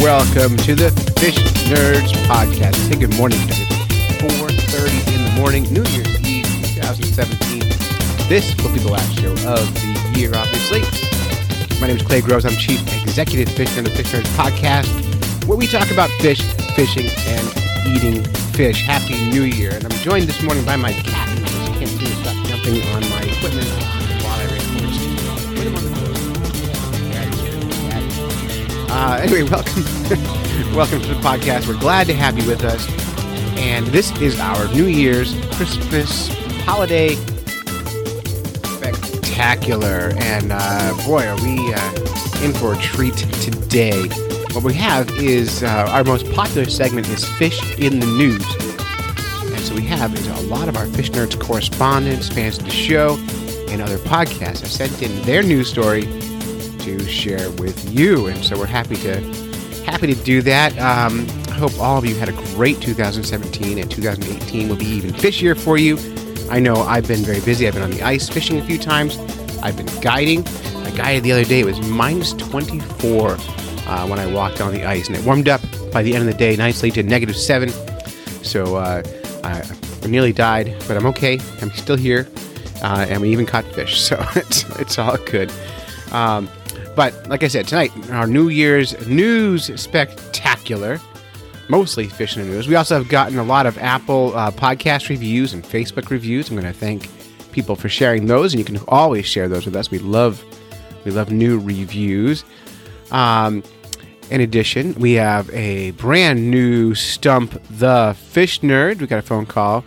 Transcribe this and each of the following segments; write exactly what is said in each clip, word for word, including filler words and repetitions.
Welcome to the Fish Nerds Podcast. Say good morning, guys. four thirty in the morning, New Year's Eve, twenty seventeen. This will be the last show of the year, obviously. My name is Clay Groves. I'm Chief Executive Fisherman of the Fish Nerds Podcast, where we talk about fish, fishing, and eating fish. Happy New Year. And I'm joined this morning by my cat, because I can't seem to stop jumping on my equipment while I record. Uh, anyway, welcome welcome to the podcast. We're glad to have you with us. And this is our New Year's Christmas holiday spectacular. And uh, boy, are we uh, in for a treat today. What we have is uh, our most popular segment is Fish in the News. And so we have is a lot of our Fish Nerds correspondents, fans of the show, and other podcasts have sent in their news story to share with you, and so we're happy to happy to do that. Um, I hope all of you had a great two thousand seventeen, and two thousand eighteen will be even fishier for you. I know I've been very busy. I've been on the ice fishing a few times. I've been guiding. I guided the other day. It was minus twenty-four uh, when I walked on the ice, and it warmed up by the end of the day nicely to negative seven. So uh, I nearly died, but I'm okay. I'm still here, uh, and we even caught fish. So it's it's all good. Um, But, like I said, tonight, our New Year's News Spectacular, mostly fishing and news. We also have gotten a lot of Apple uh, podcast reviews and Facebook reviews. I'm going to thank people for sharing those, and you can always share those with us. We love we love new reviews. Um, in addition, we have a brand new Stump the Fish Nerd. We got a phone call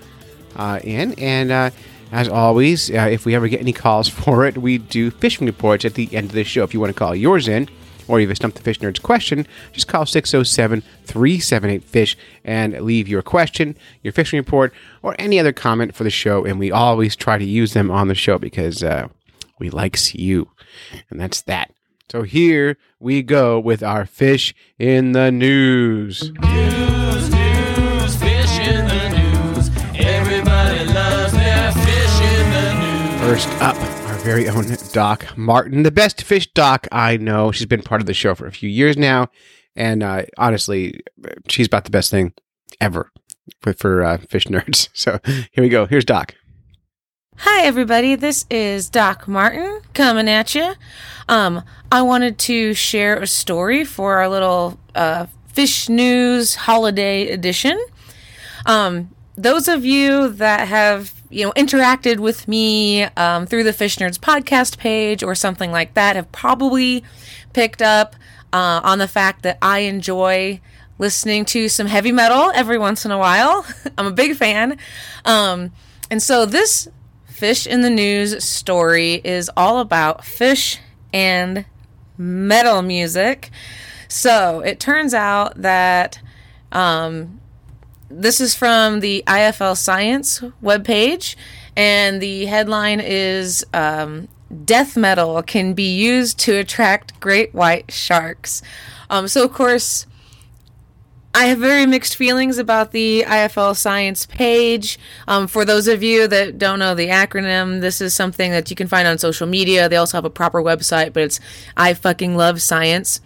uh, in, and... Uh, As always, uh, if we ever get any calls for it, we do fishing reports at the end of the show. If you want to call yours in, or if you Stump the Fish Nerds question, just call six oh seven, three seven eight, FISH and leave your question, your fishing report, or any other comment for the show. And we always try to use them on the show because uh, we likes you. And that's that. So here we go with our Fish in the News. News, news, fish in the news. Everybody loves their fish. First up, our very own Doc Martin, the best fish doc I know. She's been part of the show for a few years now, and uh, honestly, she's about the best thing ever for, for uh, fish nerds. So here we go. Here's Doc. Hi, everybody. This is Doc Martin coming at you. Um, I wanted to share a story for our little uh, Fish News Holiday Edition. Um, those of you that have you know, interacted with me um, through the Fish Nerds podcast page or something like that have probably picked up uh, on the fact that I enjoy listening to some heavy metal every once in a while. I'm a big fan. Um, and so this Fish in the News story is all about fish and metal music. So it turns out that... Um, This is from the I F L Science webpage, and the headline is um, Death Metal Can Be Used to Attract Great White Sharks. Um, so, of course, I have very mixed feelings about the I F L Science page. Um, for those of you that don't know the acronym, this is something that you can find on social media. They also have a proper website, but it's I Fucking Love Science.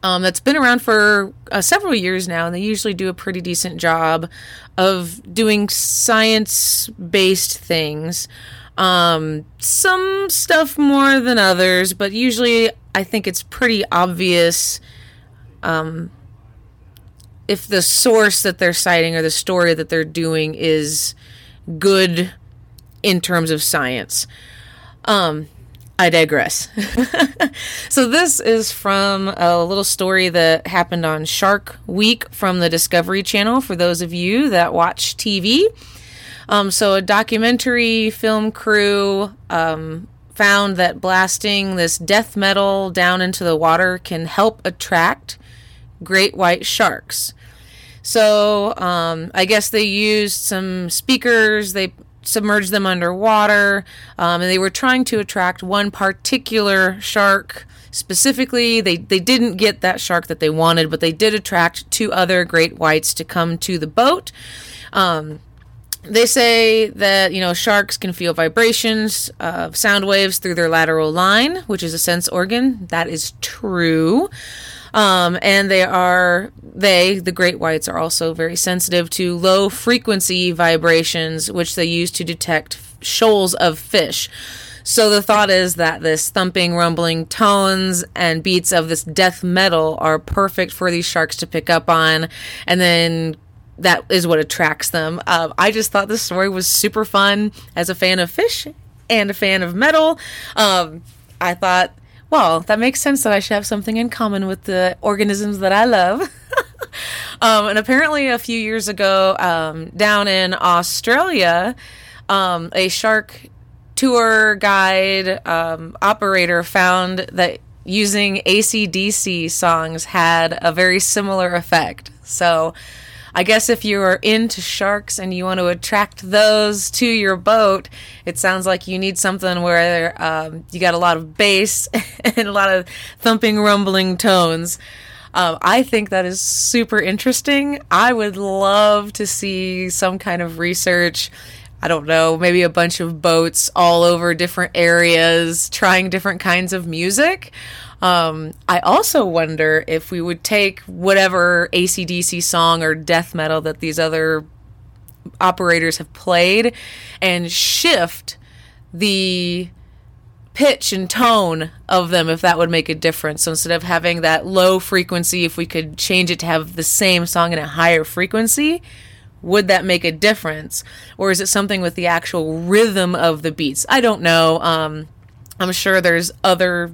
Um, that's been around for uh, several years now, and they usually do a pretty decent job of doing science-based things. Um, some stuff more than others, but usually I think it's pretty obvious um, if the source that they're citing or the story that they're doing is good in terms of science. Um I digress. So this is from a little story that happened on Shark Week from the Discovery Channel for those of you that watch T V. Um, so a documentary film crew um, found that blasting this death metal down into the water can help attract great white sharks. So um, I guess they used some speakers. They submerged them underwater, um, and they were trying to attract one particular shark specifically. They they didn't get that shark that they wanted, but they did attract two other great whites to come to the boat. Um, they say that, you know, sharks can feel vibrations of sound waves through their lateral line, which is a sense organ. That is true. Um, and they are, they, the great whites, are also very sensitive to low frequency vibrations, which they use to detect shoals of fish. So the thought is that this thumping, rumbling tones and beats of this death metal are perfect for these sharks to pick up on, and then that is what attracts them. Uh, I just thought this story was super fun as a fan of fish and a fan of metal. Um, I thought, well, that makes sense that I should have something in common with the organisms that I love. um, and apparently a few years ago, um, down in Australia, um, a shark tour guide um, operator found that using A C D C songs had a very similar effect. So I guess if you are into sharks and you want to attract those to your boat, it sounds like you need something where um, you got a lot of bass and a lot of thumping, rumbling tones. Um, I think that is super interesting. I would love to see some kind of research. I don't know, maybe a bunch of boats all over different areas trying different kinds of music. Um, I also wonder if we would take whatever A C D C song or death metal that these other operators have played and shift the pitch and tone of them, if that would make a difference. So instead of having that low frequency, if we could change it to have the same song in a higher frequency, would that make a difference? Or is it something with the actual rhythm of the beats? I don't know. Um, I'm sure there's other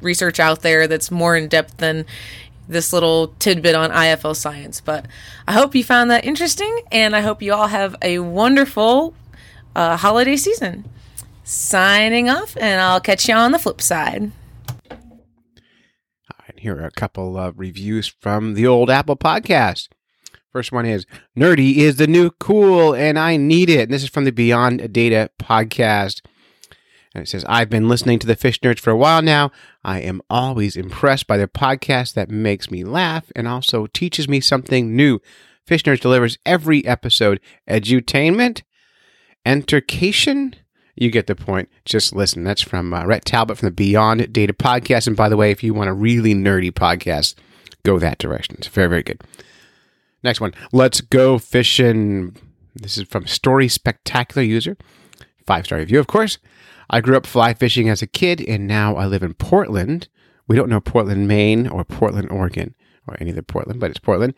research out there that's more in depth than this little tidbit on I F L Science, but I hope you found that interesting, and I hope you all have a wonderful uh, holiday season. Signing off, and I'll catch you on the flip side. All right, here are a couple of reviews from the old Apple podcast. First one is, nerdy is the new cool, and I need it. And this is from the Beyond Data podcast. And it says, I've been listening to the Fish Nerds for a while now. I am always impressed by their podcast that makes me laugh and also teaches me something new. Fish Nerds delivers every episode. Edutainment? Entercation? You get the point. Just listen. That's from uh, Rhett Talbot from the Beyond Data podcast. And by the way, if you want a really nerdy podcast, go that direction. It's very, very good. Next one. Let's go fishing. This is from Story Spectacular user. Five-star review, of course. I grew up fly fishing as a kid, and now I live in Portland. We don't know Portland, Maine, or Portland, Oregon, or any other Portland, but it's Portland,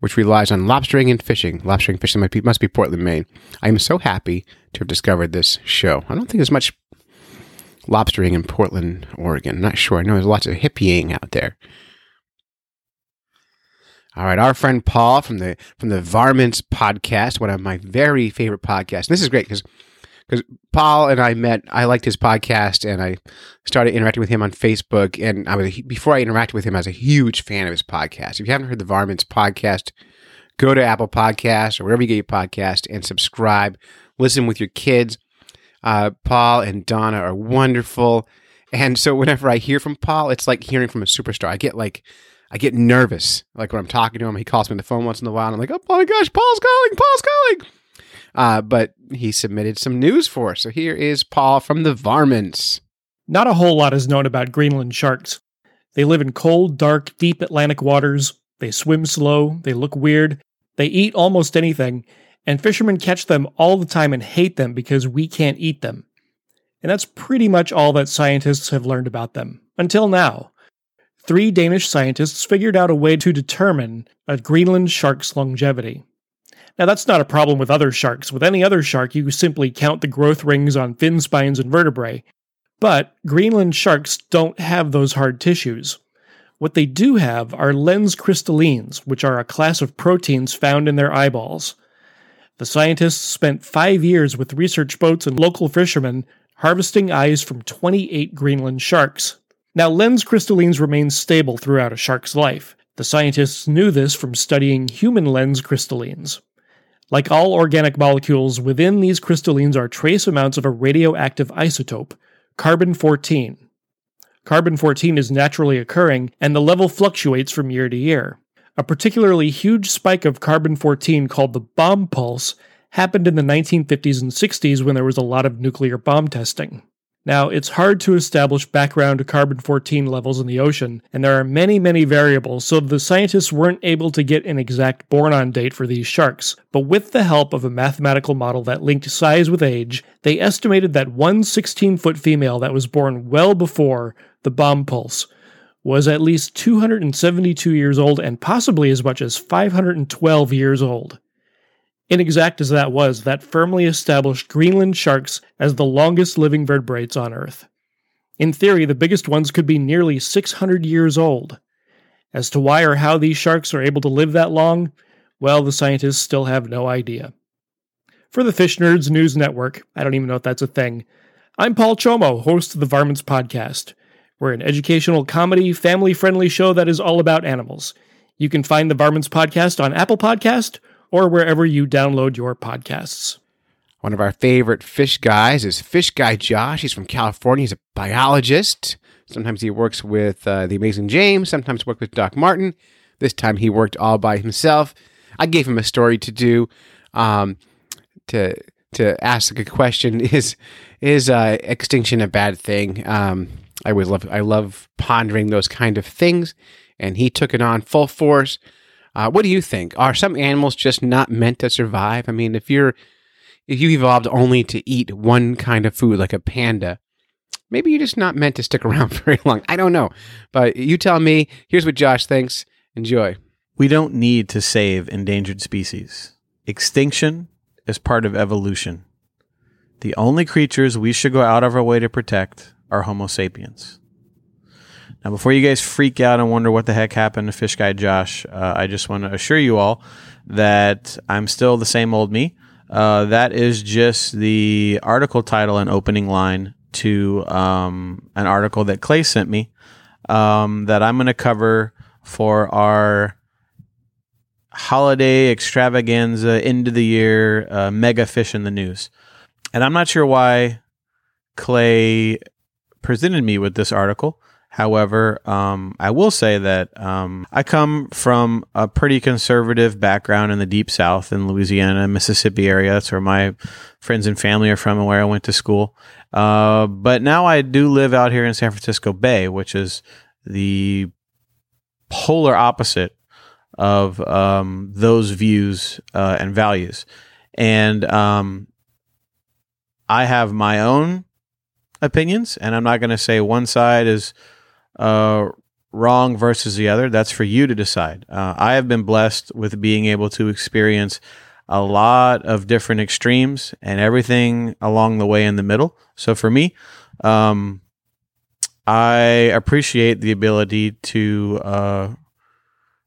which relies on lobstering and fishing. Lobstering and fishing might be, must be Portland, Maine. I am so happy to have discovered this show. I don't think there's much lobstering in Portland, Oregon. I'm not sure. I know there's lots of hippieing out there. All right, our friend Paul from the from the Varmints podcast, one of my very favorite podcasts. And this is great because... Because Paul and I met, I liked his podcast, and I started interacting with him on Facebook. And I was before I interacted with him, I was a huge fan of his podcast. If you haven't heard the Varmints podcast, go to Apple Podcasts or wherever you get your podcast and subscribe. Listen with your kids. Uh, Paul and Donna are wonderful, and so whenever I hear from Paul, it's like hearing from a superstar. I get like, I get nervous, like when I'm talking to him. He calls me on the phone once in a while, and I'm like, oh my gosh, Paul's calling, Paul's calling. Uh, but he submitted some news for us. So here is Paul from the Varmints. Not a whole lot is known about Greenland sharks. They live in cold, dark, deep Atlantic waters. They swim slow. They look weird. They eat almost anything. And fishermen catch them all the time and hate them because we can't eat them. And that's pretty much all that scientists have learned about them. Until now. Three Danish scientists figured out a way to determine a Greenland shark's longevity. Now, that's not a problem with other sharks. With any other shark, you simply count the growth rings on fin spines and vertebrae. But Greenland sharks don't have those hard tissues. What they do have are lens crystallines, which are a class of proteins found in their eyeballs. The scientists spent five years with research boats and local fishermen harvesting eyes from twenty-eight Greenland sharks. Now, lens crystallines remain stable throughout a shark's life. The scientists knew this from studying human lens crystallines. Like all organic molecules, within these crystallines are trace amounts of a radioactive isotope, carbon fourteen. Carbon fourteen is naturally occurring, and the level fluctuates from year to year. A particularly huge spike of carbon fourteen called the bomb pulse happened in the nineteen fifties and sixties when there was a lot of nuclear bomb testing. Now, it's hard to establish background carbon fourteen levels in the ocean, and there are many, many variables, so the scientists weren't able to get an exact born-on date for these sharks. But with the help of a mathematical model that linked size with age, they estimated that one sixteen-foot female that was born well before the bomb pulse was at least two hundred seventy-two years old and possibly as much as five hundred twelve years old. Inexact as that was, that firmly established Greenland sharks as the longest living vertebrates on Earth. In theory, the biggest ones could be nearly six hundred years old. As to why or how these sharks are able to live that long, well, the scientists still have no idea. For the Fish Nerds News Network, I don't even know if that's a thing, I'm Paul Chomo, host of the Varmints podcast. We're an educational comedy, family-friendly show that is all about animals. You can find the Varmints podcast on Apple Podcast, or wherever you download your podcasts. One of our favorite fish guys is Fish Guy Josh. He's from California. He's a biologist. Sometimes he works with uh, The Amazing James, sometimes worked with Doc Martin. This time he worked all by himself. I gave him a story to do um, to to ask a question. Is is uh, extinction a bad thing? Um, I always love I love pondering those kind of things, and he took it on full force. Uh, what do you think? Are some animals just not meant to survive? I mean, if you're if you evolved only to eat one kind of food, like a panda, maybe you're just not meant to stick around very long. I don't know. But you tell me. Here's what Josh thinks. Enjoy. We don't need to save endangered species. Extinction is part of evolution. The only creatures we should go out of our way to protect are Homo sapiens. Now, before you guys freak out and wonder what the heck happened to Fish Guy Josh, uh, I just want to assure you all that I'm still the same old me. Uh, that is just the article title and opening line to um, an article that Clay sent me um, that I'm going to cover for our holiday extravaganza, end of the year, uh, mega fish in the news. And I'm not sure why Clay presented me with this article. However, um, I will say that um, I come from a pretty conservative background in the Deep South in Louisiana, Mississippi area. That's where my friends and family are from and where I went to school. Uh, but now I do live out here in San Francisco Bay, which is the polar opposite of um, those views uh, and values. And um, I have my own opinions, and I'm not going to say one side is Uh, wrong versus the other. That's for you to decide. Uh, I have been blessed with being able to experience a lot of different extremes and everything along the way in the middle. So for me, um, I appreciate the ability to uh,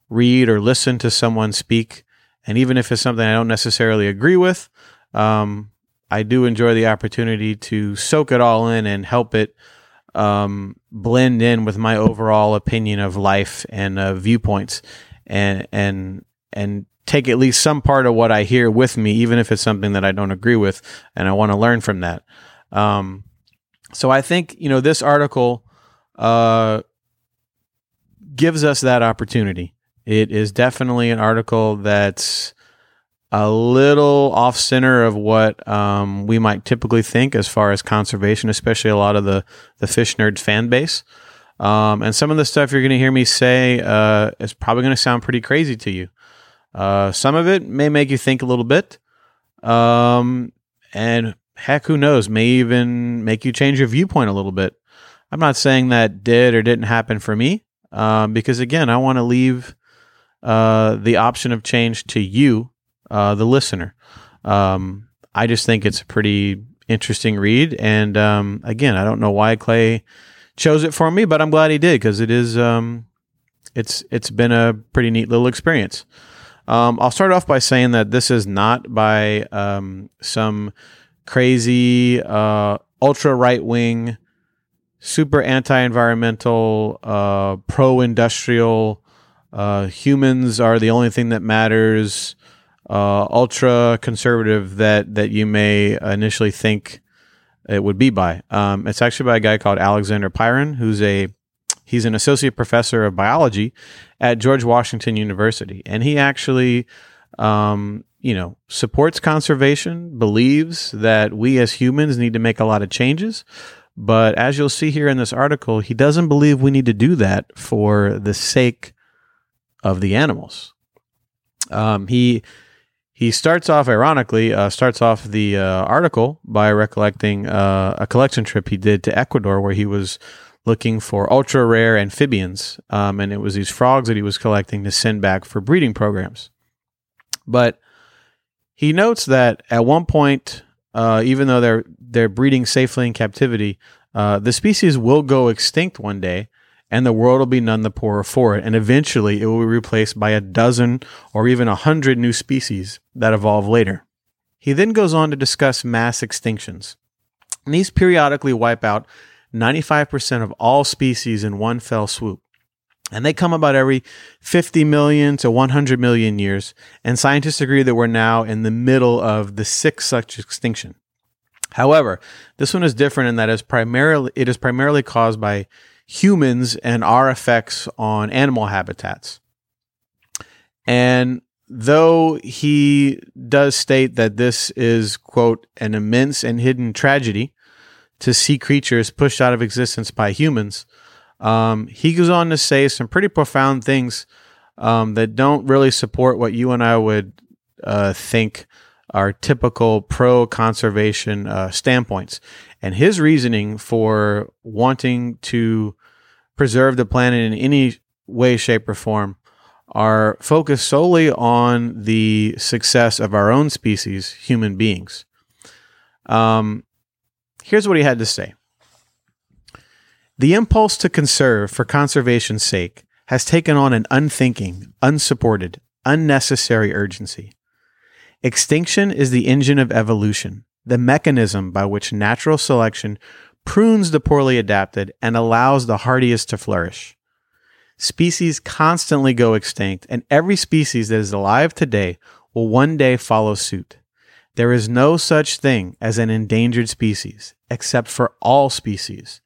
read or listen to someone speak. And even if it's something I don't necessarily agree with, um, I do enjoy the opportunity to soak it all in and help it um, blend in with my overall opinion of life and uh, viewpoints and, and, and take at least some part of what I hear with me, even if it's something that I don't agree with and I want to learn from that. Um, so I think, you know, this article, uh, gives us that opportunity. It is definitely an article that's a little off center of what um, we might typically think as far as conservation, especially a lot of the, the Fish Nerds fan base. Um, and some of the stuff you're going to hear me say uh, is probably going to sound pretty crazy to you. Uh, some of it may make you think a little bit. Um, and heck, who knows, may even make you change your viewpoint a little bit. I'm not saying that did or didn't happen for me, uh, because again, I want to leave uh, the option of change to you, Uh, the listener. Um, I just think it's a pretty interesting read. And um, again, I don't know why Clay chose it for me, but I'm glad he did because it is, um, it's, it's been a pretty neat little experience. Um, I'll start off by saying that this is not by um, some crazy, uh, ultra right-wing, super anti-environmental, uh, pro-industrial, uh, humans are the only thing that matters uh, ultra conservative that that you may initially think it would be by. Um, it's actually by a guy called Alexander Pyron, who's a he's an associate professor of biology at George Washington University, and he actually um, you know supports conservation, believes that we as humans need to make a lot of changes. But as you'll see here in this article, he doesn't believe we need to do that for the sake of the animals. Um, he he starts off, ironically, uh, starts off the uh, article by recollecting uh, a collection trip he did to Ecuador where he was looking for ultra-rare amphibians, um, and it was these frogs that he was collecting to send back for breeding programs. But he notes that at one point, Uh, even though they're they're breeding safely in captivity, uh, the species will go extinct one day, and the world will be none the poorer for it. And eventually, it will be replaced by a dozen or even a hundred new species that evolve later. He then goes on to discuss mass extinctions, and these periodically wipe out ninety-five percent of all species in one fell swoop. And they come about every fifty million to one hundred million years. And scientists agree that we're now in the middle of the sixth such extinction. However, this one is different in that it's primarily, it is primarily caused by humans and our effects on animal habitats. And though he does state that this is, quote, an immense and hidden tragedy to see creatures pushed out of existence by humans, Um, he goes on to say some pretty profound things um, that don't really support what you and I would uh, think are typical pro-conservation uh, standpoints. And his reasoning for wanting to preserve the planet in any way, shape, or form are focused solely on the success of our own species, human beings. Um, here's what he had to say. The impulse to conserve for conservation's sake has taken on an unthinking, unsupported, unnecessary urgency. Extinction is the engine of evolution, the mechanism by which natural selection prunes the poorly adapted and allows the hardiest to flourish. Species constantly go extinct, and every species that is alive today will one day follow suit. There is no such thing as an endangered species, except for all species.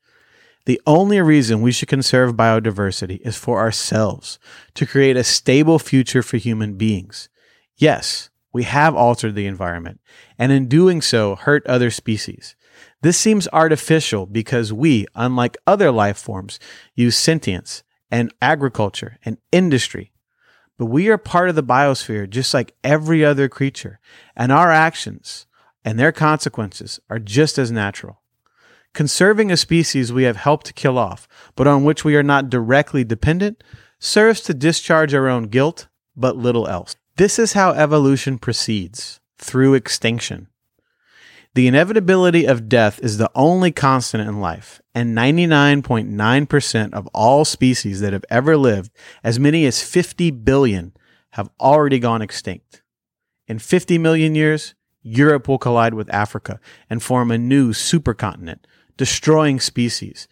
The only reason we should conserve biodiversity is for ourselves, to create a stable future for human beings. Yes, we have altered the environment, and in doing so, hurt other species. This seems artificial because we, unlike other life forms, use sentience and agriculture and industry. But we are part of the biosphere just like every other creature, and our actions and their consequences are just as natural. Conserving a species we have helped to kill off, but on which we are not directly dependent, serves to discharge our own guilt, but little else. This is how evolution proceeds, through extinction. The inevitability of death is the only constant in life, and ninety-nine point nine percent of all species that have ever lived, as many as fifty billion, have already gone extinct. In fifty million years, Europe will collide with Africa and form a new supercontinent, destroying species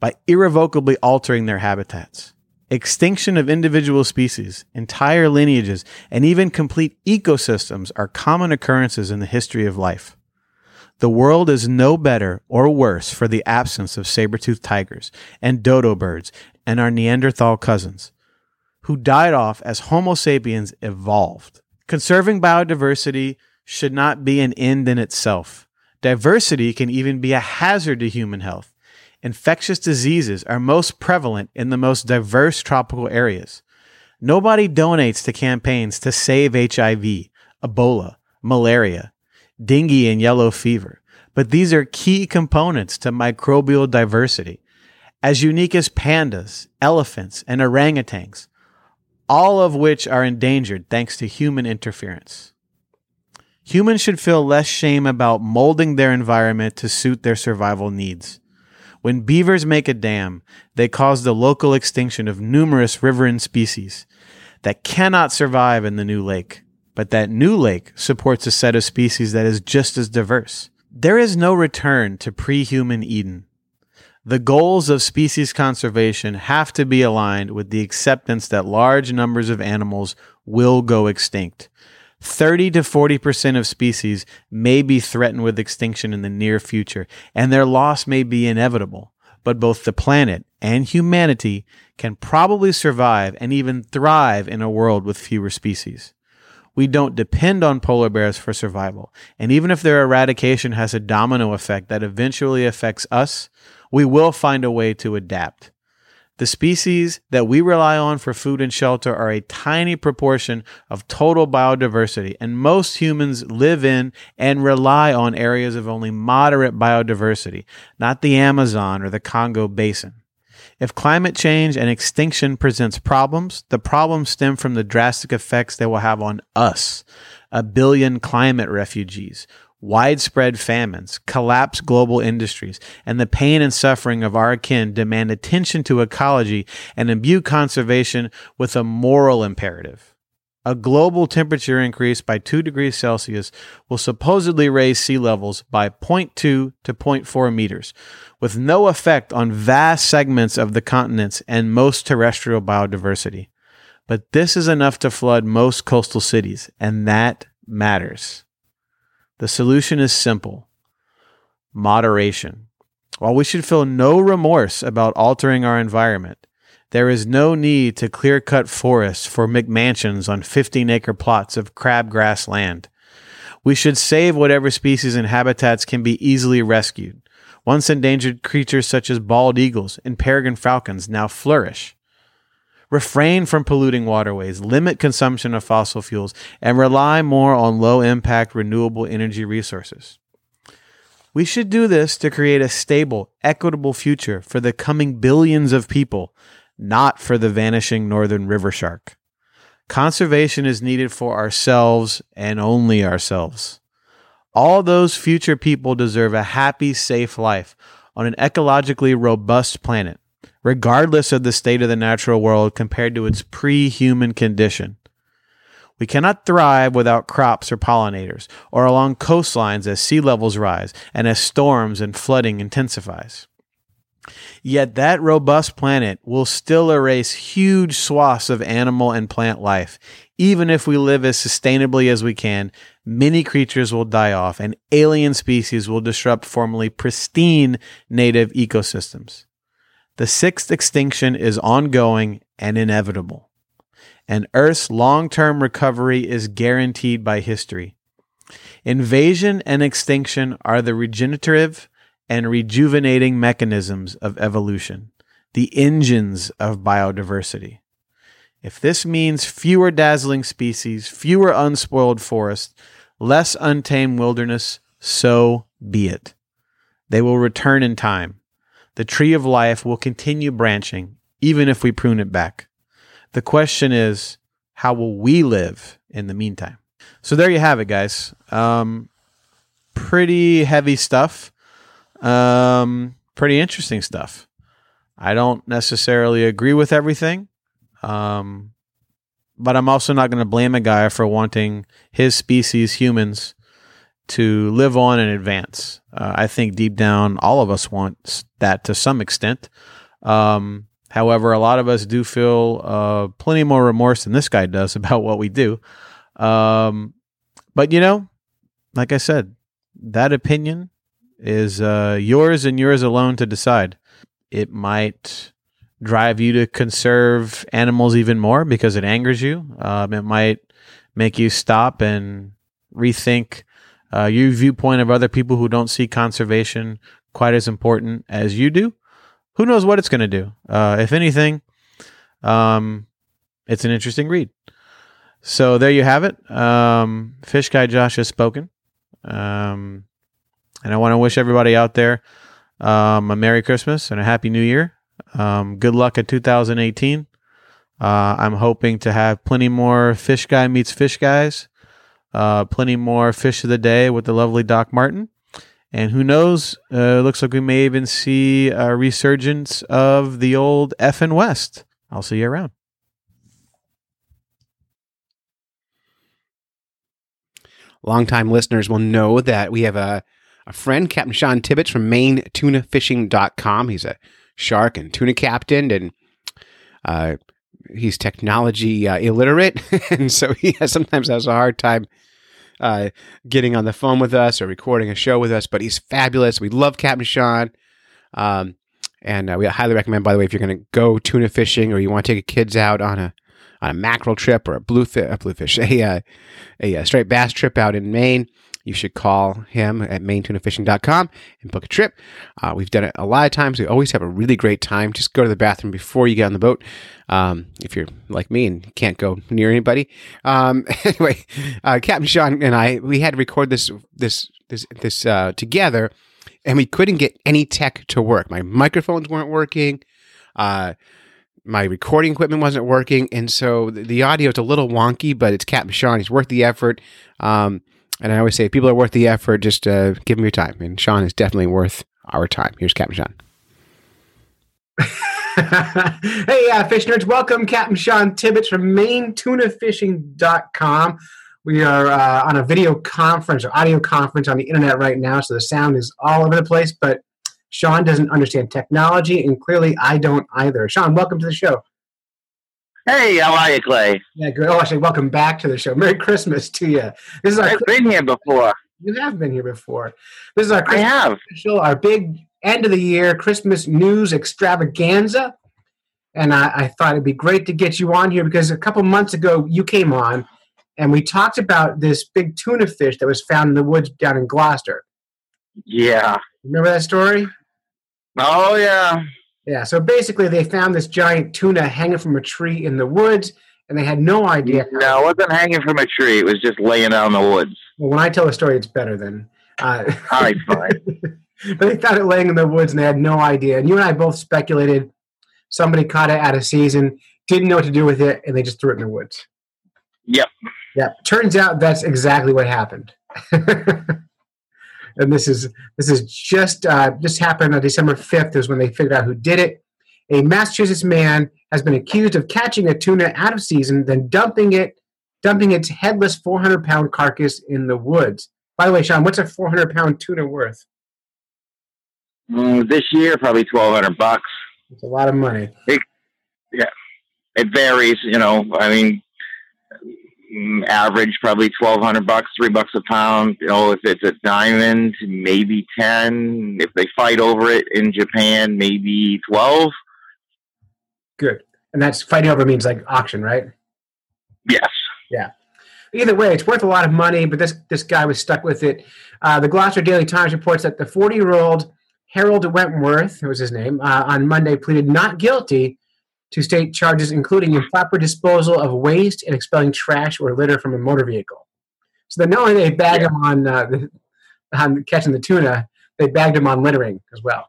by irrevocably altering their habitats. Extinction of individual species, entire lineages, and even complete ecosystems are common occurrences in the history of life. The world is no better or worse for the absence of saber-toothed tigers and dodo birds and our Neanderthal cousins, who died off as Homo sapiens evolved. Conserving biodiversity should not be an end in itself. Diversity can even be a hazard to human health. Infectious diseases are most prevalent in the most diverse tropical areas. Nobody donates to campaigns to save H I V, Ebola, malaria, dengue, and yellow fever, but these are key components to microbial diversity. As unique as pandas, elephants, and orangutans, all of which are endangered thanks to human interference. Humans should feel less shame about molding their environment to suit their survival needs. When beavers make a dam, they cause the local extinction of numerous riverine species that cannot survive in the new lake, but that new lake supports a set of species that is just as diverse. There is no return to pre-human Eden. The goals of species conservation have to be aligned with the acceptance that large numbers of animals will go extinct. thirty to forty percent of species may be threatened with extinction in the near future, and their loss may be inevitable. But both the planet and humanity can probably survive and even thrive in a world with fewer species. We don't depend on polar bears for survival, and even if their eradication has a domino effect that eventually affects us, we will find a way to adapt. The species that we rely on for food and shelter are a tiny proportion of total biodiversity, and most humans live in and rely on areas of only moderate biodiversity, not the Amazon or the Congo Basin. If climate change and extinction presents problems, the problems stem from the drastic effects they will have on us. A billion climate refugees, widespread famines, collapsed global industries, and the pain and suffering of our kin demand attention to ecology and imbue conservation with a moral imperative. A global temperature increase by two degrees Celsius will supposedly raise sea levels by zero point two to zero point four meters, with no effect on vast segments of the continents and most terrestrial biodiversity. But this is enough to flood most coastal cities, and that matters. The solution is simple: moderation. While we should feel no remorse about altering our environment, there is no need to clear-cut forests for McMansions on fifteen-acre plots of crabgrass land. We should save whatever species and habitats can be easily rescued. Once endangered creatures such as bald eagles and peregrine falcons now flourish. Refrain from polluting waterways, limit consumption of fossil fuels, and rely more on low-impact renewable energy resources. We should do this to create a stable, equitable future for the coming billions of people, not for the vanishing northern river shark. Conservation is needed for ourselves and only ourselves. All those future people deserve a happy, safe life on an ecologically robust planet, regardless of the state of the natural world compared to its pre-human condition. We cannot thrive without crops or pollinators, or along coastlines as sea levels rise and as storms and flooding intensifies. Yet that robust planet will still erase huge swaths of animal and plant life. Even if we live as sustainably as we can, many creatures will die off and alien species will disrupt formerly pristine native ecosystems. The sixth extinction is ongoing and inevitable, and Earth's long-term recovery is guaranteed by history. Invasion and extinction are the regenerative and rejuvenating mechanisms of evolution, the engines of biodiversity. If this means fewer dazzling species, fewer unspoiled forests, less untamed wilderness, so be it. They will return in time. The tree of life will continue branching, even if we prune it back. The question is, how will we live in the meantime? So there you have it, guys. Um, pretty heavy stuff. Um, pretty interesting stuff. I don't necessarily agree with everything, um, but I'm also not going to blame a guy for wanting his species, humans, to live on and advance. Uh, I think deep down, all of us want that to some extent. Um, however, a lot of us do feel uh, plenty more remorse than this guy does about what we do. Um, but, you know, like I said, that opinion is uh, yours and yours alone to decide. It might drive you to conserve animals even more because it angers you. Um, it might make you stop and rethink Uh, your viewpoint of other people who don't see conservation quite as important as you do. Who knows what it's going to do? Uh, if anything, um, it's an interesting read. So there you have it. Um, Fish Guy Josh has spoken. Um, and I want to wish everybody out there um, a Merry Christmas and a Happy New Year. Um, good luck in two thousand eighteen. Uh, I'm hoping to have plenty more Fish Guy meets Fish Guys. Uh, plenty more Fish of the Day with the lovely Doc Martin. And who knows, it uh, looks like we may even see a resurgence of the old F and West. I'll see you around. Longtime listeners will know that we have a, a friend, Captain Sean Tibbetts from Maine Tuna Fishing dot com. He's a shark and tuna captain, and uh, he's technology uh, illiterate, and so he has, sometimes has a hard time uh, getting on the phone with us or recording a show with us, but he's fabulous. We love Captain Sean. Um, and uh, we highly recommend, by the way, if you're going to go tuna fishing or you want to take your kids out on a on a mackerel trip or a bluefish, a, bluefish, a, uh, a, a striped bass trip out in Maine, you should call him at Maine Tuna Fishing dot com and book a trip. Uh, we've done it a lot of times. We always have a really great time. Just go to the bathroom before you get on the boat. Um, if you're like me and can't go near anybody. Um, anyway, uh, Captain Sean and I, we had to record this this this this uh, together, and we couldn't get any tech to work. My microphones weren't working. Uh, my recording equipment wasn't working. And so the, the audio is a little wonky, but it's Captain Sean. He's worth the effort. Um, And I always say, if people are worth the effort, just uh, give them your time. And Sean is definitely worth our time. Here's Captain Sean. Hey, uh, fish nerds. Welcome, Captain Sean Tibbetts from Maine Tuna Fishing dot com. We are uh, on a video conference or audio conference on the internet right now, so the sound is all over the place. But Sean doesn't understand technology, and clearly I don't either. Sean, welcome to the show. Hey, how are you, Clay? Yeah, good. Oh, actually, welcome back to the show. Merry Christmas to you. This is our. I've Christmas been here before. You have been here before. This is our Christmas I have. Special, our big end of the year Christmas news extravaganza. And I, I thought it'd be great to get you on here because a couple months ago you came on and we talked about this big tuna fish that was found in the woods down in Gloucester. Yeah. Remember that story? Oh, yeah. Yeah, so basically they found this giant tuna hanging from a tree in the woods, and they had no idea. No, it wasn't hanging from a tree. It was just laying out in the woods. Well, when I tell a story, it's better than. Uh, All right, fine. But they found it laying in the woods, and they had no idea. And you and I both speculated somebody caught it out of season, didn't know what to do with it, and they just threw it in the woods. Yep. Yep. Turns out that's exactly what happened. And this is this is just uh, just happened on December fifth is when they figured out who did it. A Massachusetts man has been accused of catching a tuna out of season, then dumping it, dumping its headless four hundred pound carcass in the woods. By the way, Sean, what's a four hundred pound tuna worth? Mm, this year, probably twelve hundred bucks. It's a lot of money. It, yeah, it varies. You know, I mean. Average probably twelve hundred bucks, three bucks a pound. You know, if it's a diamond, maybe ten. If they fight over it in Japan, maybe twelve. Good, and that's fighting over means like auction, right? Yes. Yeah. Either way, it's worth a lot of money, but this this guy was stuck with it. Uh, the Gloucester Daily Times reports that the forty year old Harold Wentworth, was his name, uh, on Monday pleaded not guilty to state charges including improper disposal of waste and expelling trash or litter from a motor vehicle. So not only they bagged yeah. him on, uh, the, on catching the tuna, they bagged him on littering as well.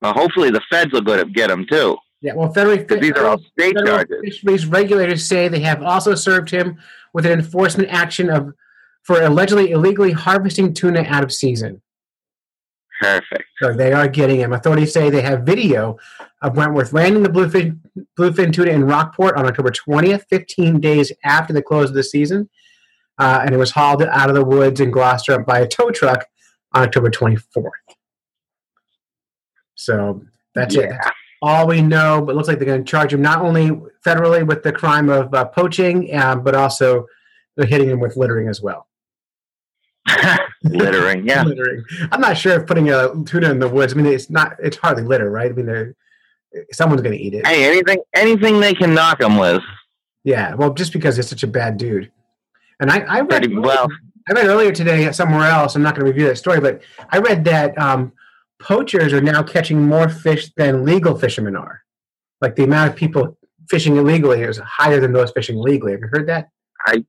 Well, hopefully the feds will go to get him too. Yeah, well, federal, these are all state federal fisheries regulators say they have also served him with an enforcement action of for allegedly illegally harvesting tuna out of season. Perfect. So they are getting him. Authorities say they have video of Wentworth landing the bluefin, bluefin tuna in Rockport on October twentieth, fifteen days after the close of the season. Uh, and it was hauled out of the woods in Gloucester by a tow truck on October twenty-fourth. So that's yeah. it. That's all we know, but it looks like they're going to charge him not only federally with the crime of uh, poaching, um, but also they're hitting him with littering as well. Littering, yeah. Littering. I'm not sure if putting a tuna in the woods. I mean, it's not. It's hardly litter, right? I mean, someone's going to eat it. Hey, anything, anything they can knock them with. Yeah, well, just because it's such a bad dude. And I, I read Pretty well. I read earlier today somewhere else. I'm not going to review that story, but I read that um, poachers are now catching more fish than legal fishermen are. Like the amount of people fishing illegally is higher than those fishing legally. Have you heard that? I.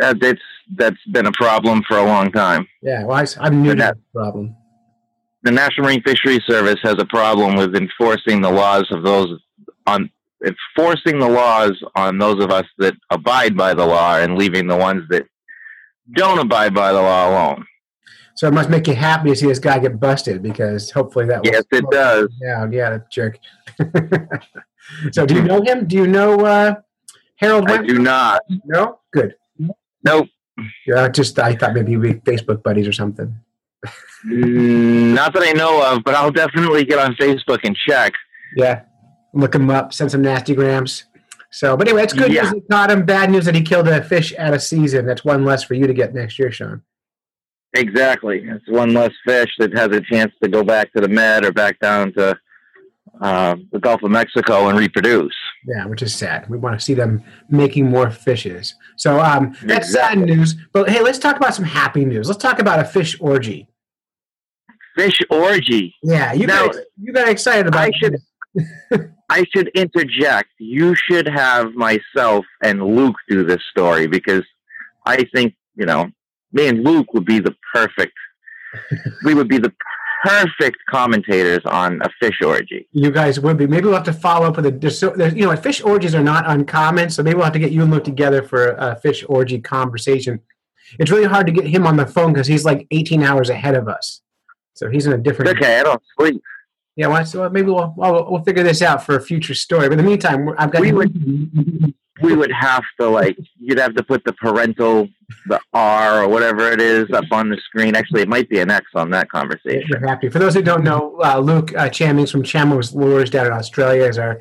Uh, that's that's been a problem for a long time. Yeah, well, I, I'm new to that problem. The National Marine Fisheries Service has a problem with enforcing the laws of those on enforcing the laws on those of us that abide by the law and leaving the ones that don't abide by the law alone. So it must make you happy to see this guy get busted because hopefully that. Yes, it does. Down. Yeah, that jerk. So do you know him? Do you know uh, Harold? I do not. No, good. Nope. Yeah, just I thought maybe we'd be Facebook buddies or something. mm, not that I know of, but I'll definitely get on Facebook and check. Yeah, look him up, send some nasty grams. So, but anyway, it's good yeah. news he caught him, bad news that he killed a fish out of season. That's one less for you to get next year, Sean. Exactly. It's one less fish that has a chance to go back to the Med or back down to uh, the Gulf of Mexico and reproduce. Yeah, which is sad. We want to see them making more fishes. So um, that's exactly. sad news. But hey, let's talk about some happy news. Let's talk about a fish orgy. Fish orgy. Yeah, you now, got you got excited about. I should. I should interject. You should have myself and Luke do this story because I think you know me and Luke would be the perfect. we would be the perfect commentators on a fish orgy. You guys would be. Maybe we'll have to follow up with a. There's so, there's, you know, fish orgies are not uncommon, so maybe we'll have to get you and Luke together for a fish orgy conversation. It's really hard to get him on the phone because he's like eighteen hours ahead of us. So he's in a different... It's okay, I don't sleep. Yeah, well, so maybe we'll, we'll we'll figure this out for a future story. But in the meantime, I've got... We to... would we would have to, like, you'd have to put the parental, the R or whatever it is up on the screen. Actually, it might be an X on that conversation. You're happy. For those who don't know, uh, Luke uh, Chammings from Chamo's Lures down in Australia is our,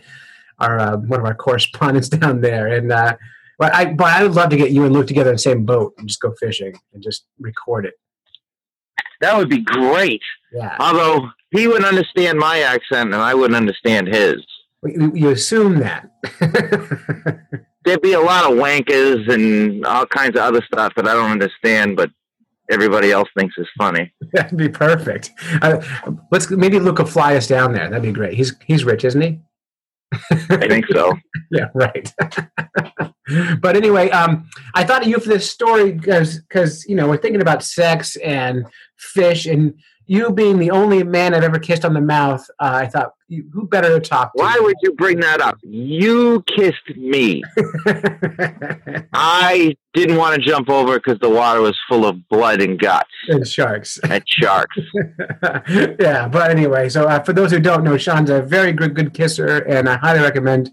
our uh, one of our correspondents down there. And uh, but I but I would love to get you and Luke together in the same boat and just go fishing and just record it. That would be great. Yeah. Although he wouldn't understand my accent and I wouldn't understand his. You assume that. There'd be a lot of wankers and all kinds of other stuff that I don't understand, but everybody else thinks is funny. That'd be perfect. Uh, let's maybe Luke will fly us down there. That'd be great. He's he's rich, isn't he? I think so. Yeah, right. But anyway, um, I thought of you for this story because, you know, we're thinking about sex and fish, and you being the only man I've ever kissed on the mouth, uh, I thought, you, who better to talk to? Why would you bring that up? You kissed me. I didn't want to jump over because the water was full of blood and guts. And sharks. And sharks. Yeah, but anyway, so uh, for those who don't know, Sean's a very good, good kisser, and I highly recommend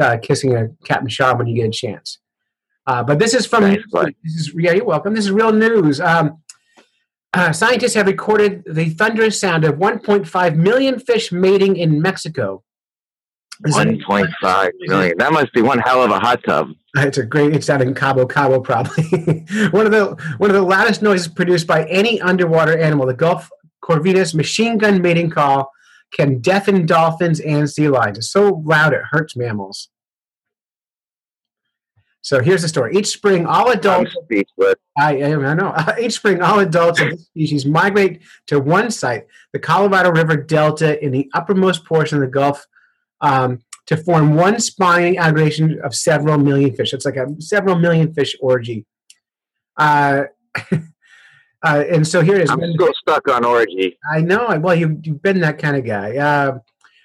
Uh, kissing a Captain Sean when you get a chance. Uh, but this is from this is, yeah, you're welcome. This is real news. Um, uh, scientists have recorded the thunderous sound of one point five million fish mating in Mexico. one point five million. That must be one hell of a hot tub. It's a great. It's out in Cabo Cabo, probably. one of the one of the loudest noises produced by any underwater animal. The Gulf Corvina's machine gun mating call can deafen dolphins and sea lions. It's so loud it hurts mammals. So here's the story. Each spring, all adults. I, I know. Each spring, all adults of this species migrate to one site, the Colorado River Delta, in the uppermost portion of the Gulf, um, to form one spawning aggregation of several million fish. It's like a several million fish orgy. Uh, Uh, and so here it is. I'm still stuck on orgy. I know. Well, you, you've been that kind of guy. Uh,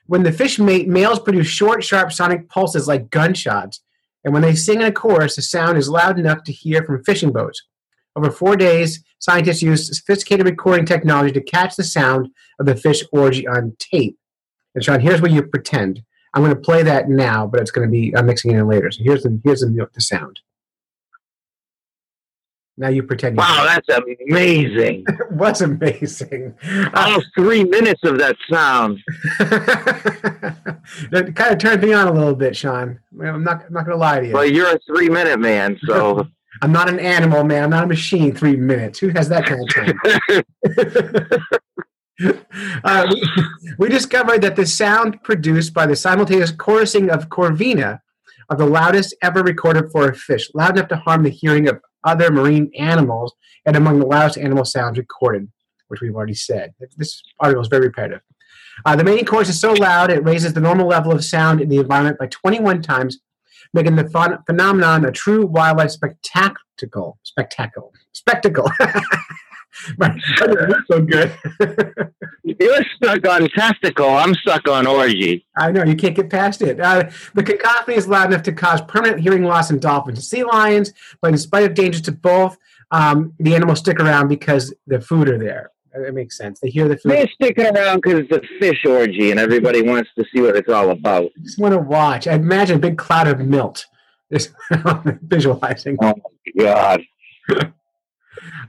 when the fish mate, males produce short, sharp sonic pulses like gunshots. And when they sing in a chorus, the sound is loud enough to hear from fishing boats. Over four days, scientists used sophisticated recording technology to catch the sound of the fish orgy on tape. And, Sean, here's what you pretend. I'm going to play that now, but it's going to be, I'm mixing it in later. So here's the, here's the, the sound. Now you pretend. Wow, can't. That's amazing. It was amazing. All three minutes of that sound. That kind of turned me on a little bit, Sean. I'm not, I'm not going to lie to you. Well, you're a three-minute man, so. I'm not an animal, man. I'm not a machine, three minutes. Who has that kind of time? uh, we, we discovered that the sound produced by the simultaneous chorusing of Corvina are the loudest ever recorded for a fish, loud enough to harm the hearing of other marine animals, and among the loudest animal sounds recorded, which we've already said. This article is very repetitive. Uh, the mating chorus is so loud it raises the normal level of sound in the environment by twenty-one times, making the ph- phenomenon a true wildlife spectacle. Spectacle. Spectacle. My so good. You're stuck on testicle. I'm stuck on orgy. I know. You can't get past it. Uh, the cacophony is loud enough to cause permanent hearing loss in dolphins and sea lions, but in spite of dangers to both, um, the animals stick around because the food are there. It makes sense. They hear the food. They're sticking around because it's a fish orgy and everybody wants to see what it's all about. I just want to watch. I imagine a big cloud of milt. Just visualizing. Oh, my God.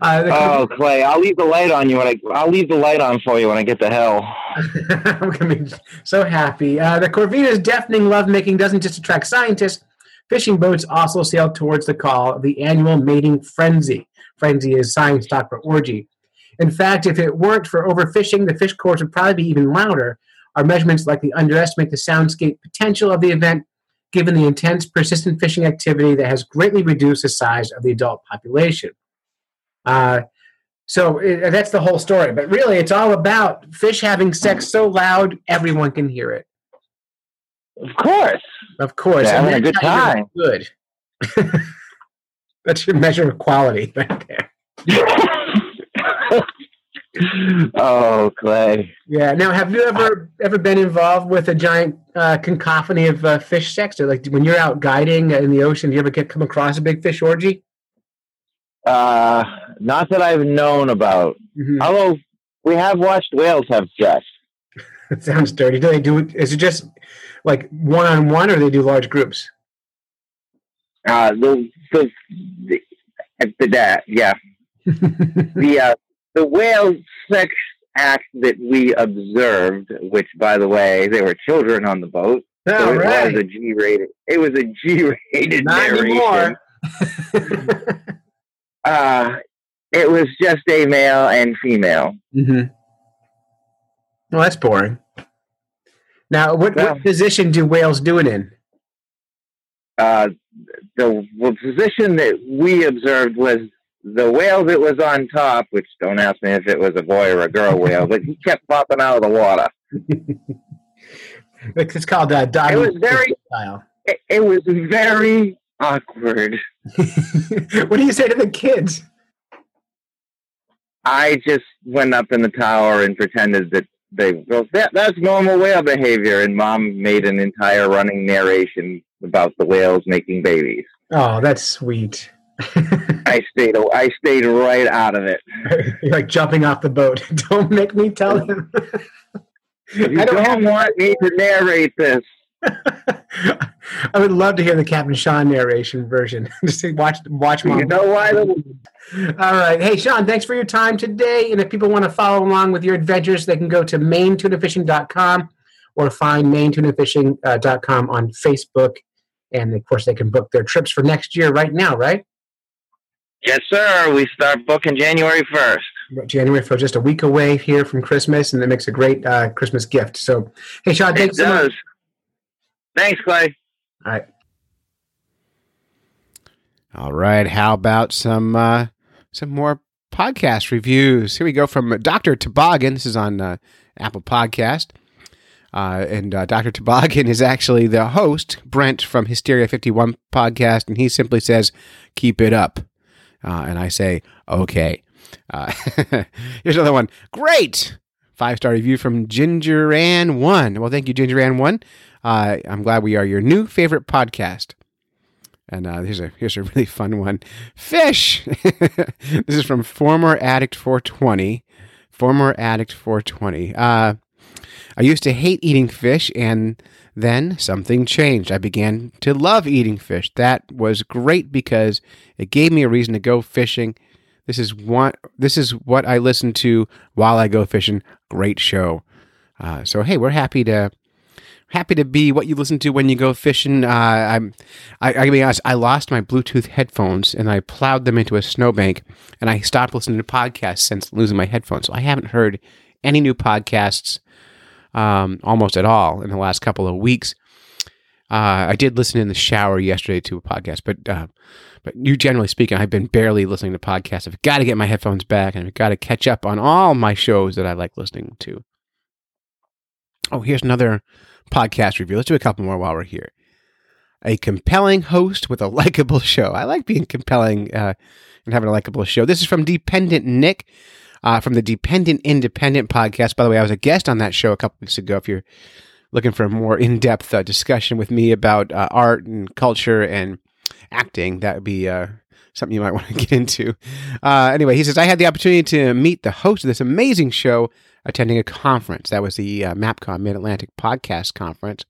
Uh, oh, Clay! I'll leave the light on you when I. I'll leave the light on for you when I get to hell. I'm going to be so happy. Uh, the Corvina's deafening lovemaking doesn't just attract scientists. Fishing boats also sail towards the call of the annual mating frenzy. Frenzy is science talk for orgy. In fact, if it weren't for overfishing, the fish chorus would probably be even louder. Our measurements likely underestimate the soundscape potential of the event, given the intense, persistent fishing activity that has greatly reduced the size of the adult population. Uh, so it, that's the whole story. But really, it's all about fish having sex so loud, everyone can hear it. Of course. Of course. Yeah, having a good time. Good. That's your measure of quality right there. Oh, Clay. Yeah. Now, have you ever ever been involved with a giant uh, cacophony of uh, fish sex? Or, like, when you're out guiding in the ocean, do you ever get come across a big fish orgy? Uh, not that I've known about. Mm-hmm. Although we have watched whales have sex. That sounds dirty. Do they do it? Is it just like one on one, or they do large groups? Uh, the the, the, the that yeah the. Uh, The whale sex act that we observed, which, by the way, there were children on the boat. Oh, so it right. was a G-rated. It was a G-rated Not narration. Anymore. uh, it was just a male and female. Mm-hmm. Well, that's boring. Now, what, well, what position do whales do it in? Uh, the well, position that we observed was the whale that was on top, which don't ask me if it was a boy or a girl whale, but he kept popping out of the water. It's called uh, diving. It was very, style. It, it was very awkward. What do you say to the kids? I just went up in the tower and pretended that they well, that that's normal whale behavior, and Mom made an entire running narration about the whales making babies. Oh, that's sweet. I stayed. I stayed right out of it. You're like jumping off the boat. Don't make me tell him. You I don't, don't want me to narrate this. I would love to hear the Captain Sean narration version. Just watch, watch Mom. You know why? All right. Hey, Sean. Thanks for your time today. And if people want to follow along with your adventures, they can go to Maine Tuna Fishing dot com or find Maine Tuna Fishing dot com on Facebook. And of course, they can book their trips for next year right now, right? Yes, sir. We start booking January first. January first, just a week away here from Christmas, and that makes a great uh, Christmas gift. So, hey, Sean, thanks so much. Thanks, Clay. All right. All right. How about some uh, some more podcast reviews? Here we go from Doctor Toboggan. This is on uh, Apple Podcast. Uh, and uh, Doctor Toboggan is actually the host, Brent, from Hysteria fifty-one podcast, and he simply says, keep it up. Uh, and I say, okay. Uh, here's another one. Great! Five-star review from Ginger Ann one. Well, thank you, Ginger Ann one. Uh, I'm glad we are your new favorite podcast. And uh, here's, a, here's a really fun one. Fish! This is from Former Addict four twenty. Former Addict four twenty. Uh, I used to hate eating fish, and then something changed. I began to love eating fish. That was great because it gave me a reason to go fishing. This is one. This is what I listen to while I go fishing. Great show. Uh, so hey, we're happy to happy to be what you listen to when you go fishing. Uh, I'm. I, I can be honest. I lost my Bluetooth headphones and I plowed them into a snowbank, and I stopped listening to podcasts since losing my headphones. So I haven't heard any new podcasts. Um, almost at all in the last couple of weeks. Uh, I did listen in the shower yesterday to a podcast, but uh, but you generally speaking, I've been barely listening to podcasts. I've got to get my headphones back, and I've got to catch up on all my shows that I like listening to. Oh, here's another podcast review. Let's do a couple more while we're here. A compelling host with a likable show. I like being compelling uh, and having a likable show. This is from Dependent Nick. Uh, from the Dependent Independent podcast. By the way, I was a guest on that show a couple weeks ago. If you're looking for a more in-depth uh, discussion with me about uh, art and culture and acting, that would be uh, something you might want to get into. Uh, anyway, he says, I had the opportunity to meet the host of this amazing show attending a conference. That was the uh, MapCon Mid-Atlantic Podcast Conference.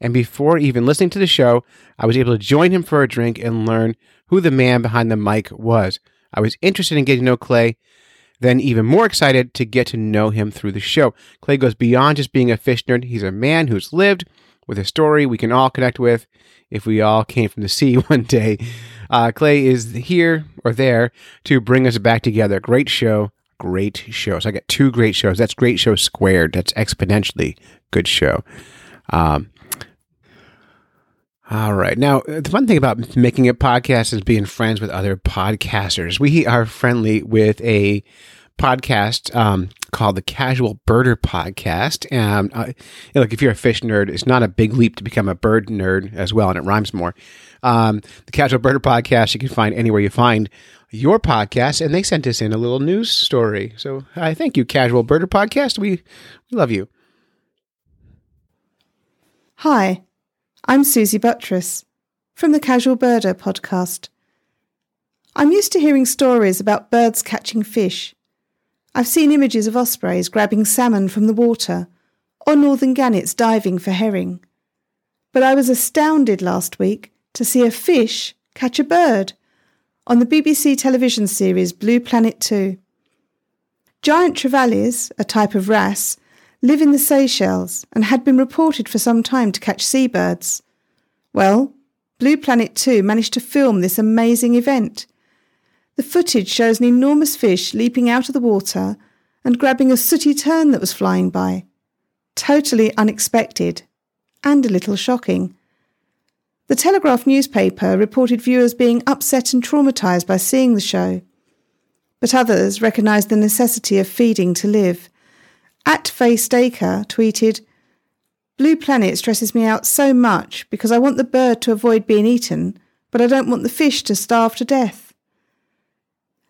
And before even listening to the show, I was able to join him for a drink and learn who the man behind the mic was. I was interested in getting to know Clay, then even more excited to get to know him through the show. Clay goes beyond just being a fish nerd. He's a man who's lived with a story we can all connect with if we all came from the sea one day. Uh, Clay is here or there to bring us back together. Great show. Great shows. I got two great shows. That's great show squared. That's exponentially good show. Um, all right. Now, the fun thing about making a podcast is being friends with other podcasters. We are friendly with a podcast um, called the Casual Birder Podcast. Um, uh, look, if you're a fish nerd, it's not a big leap to become a bird nerd as well, and it rhymes more. Um, the Casual Birder Podcast, you can find anywhere you find your podcast, and they sent us in a little news story. So I uh, thank you, Casual Birder Podcast. We, we love you. Hi, I'm Susie Buttress from the Casual Birder Podcast. I'm used to hearing stories about birds catching fish. I've seen images of ospreys grabbing salmon from the water or northern gannets diving for herring. But I was astounded last week to see a fish catch a bird on the B B C television series Blue Planet two. Giant trevallies, a type of wrasse, live in the Seychelles and had been reported for some time to catch seabirds. Well, Blue Planet two managed to film this amazing event. The footage shows an enormous fish leaping out of the water and grabbing a sooty tern that was flying by. Totally unexpected and a little shocking. The Telegraph newspaper reported viewers being upset and traumatised by seeing the show, but others recognised the necessity of feeding to live. At Faye Staker tweeted, "Blue Planet stresses me out so much because I want the bird to avoid being eaten, but I don't want the fish to starve to death."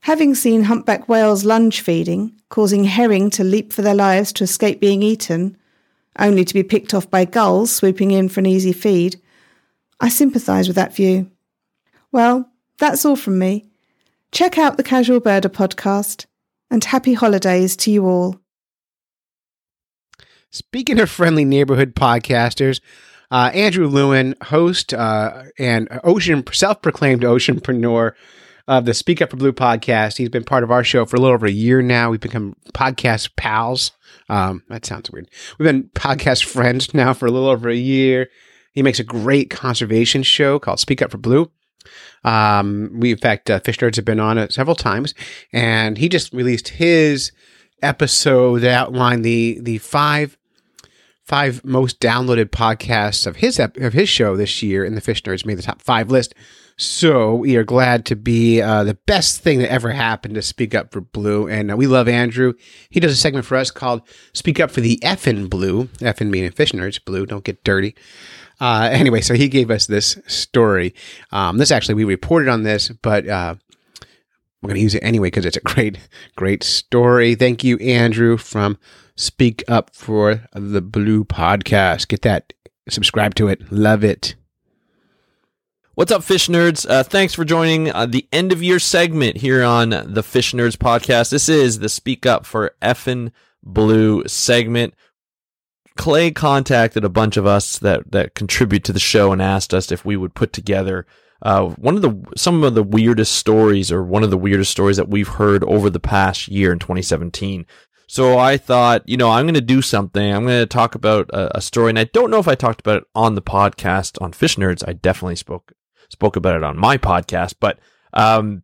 Having seen humpback whales lunge feeding, causing herring to leap for their lives to escape being eaten, only to be picked off by gulls swooping in for an easy feed, I sympathise with that view. Well, that's all from me. Check out the Casual Birder Podcast, and happy holidays to you all. Speaking of friendly neighborhood podcasters, uh, Andrew Lewin, host uh, and ocean self-proclaimed oceanpreneur of the Speak Up for Blue podcast. He's been part of our show for a little over a year now. We've become podcast pals. Um, that sounds weird. We've been podcast friends now for a little over a year. He makes a great conservation show called Speak Up for Blue. Um, we, in fact, uh, Fish Nerds have been on it several times, and he just released his episode that outlined the the five five most downloaded podcasts of his ep- of his show this year, and the Fish Nerds made the top five list. So we are glad to be uh, the best thing that ever happened to Speak Up for Blue, and uh, we love Andrew. He does a segment for us called Speak Up for the Effin' Blue, effin' meaning Fish Nerds, blue, don't get dirty. Uh, anyway, so he gave us this story. Um, this actually, we reported on this, but uh, we're going to use it anyway because it's a great, great story. Thank you, Andrew, from Speak Up for the Blue podcast. Get that. Subscribe to it. Love it. What's up, Fish Nerds? Uh, thanks for joining uh, the end-of-year segment here on the Fish Nerds podcast. This is the Speak Up for Effin' Blue segment. Clay contacted a bunch of us that, that contribute to the show and asked us if we would put together uh, one of the some of the weirdest stories or one of the weirdest stories that we've heard over the past year in twenty seventeen. So I thought, you know, I'm going to do something. I'm going to talk about a, a story, and I don't know if I talked about it on the podcast on Fish Nerds. I definitely spoke spoke about it on my podcast, but um,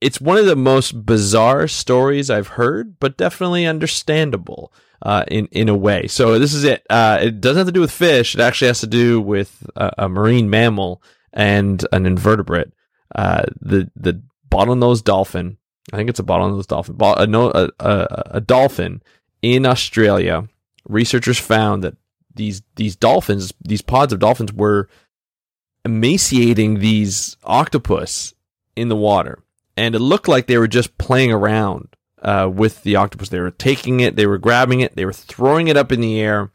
it's one of the most bizarre stories I've heard, but definitely understandable. Uh, in, in a way. So this is it. Uh, it doesn't have to do with fish. It actually has to do with uh, a marine mammal and an invertebrate. Uh, the, the bottlenose dolphin. I think it's a bottlenose dolphin. Bo- a, no, a, a, a dolphin in Australia. Researchers found that these, these dolphins, these pods of dolphins were emaciating these octopus in the water. And it looked like they were just playing around Uh, with the octopus. They were taking it, they were grabbing it, they were throwing it up in the air,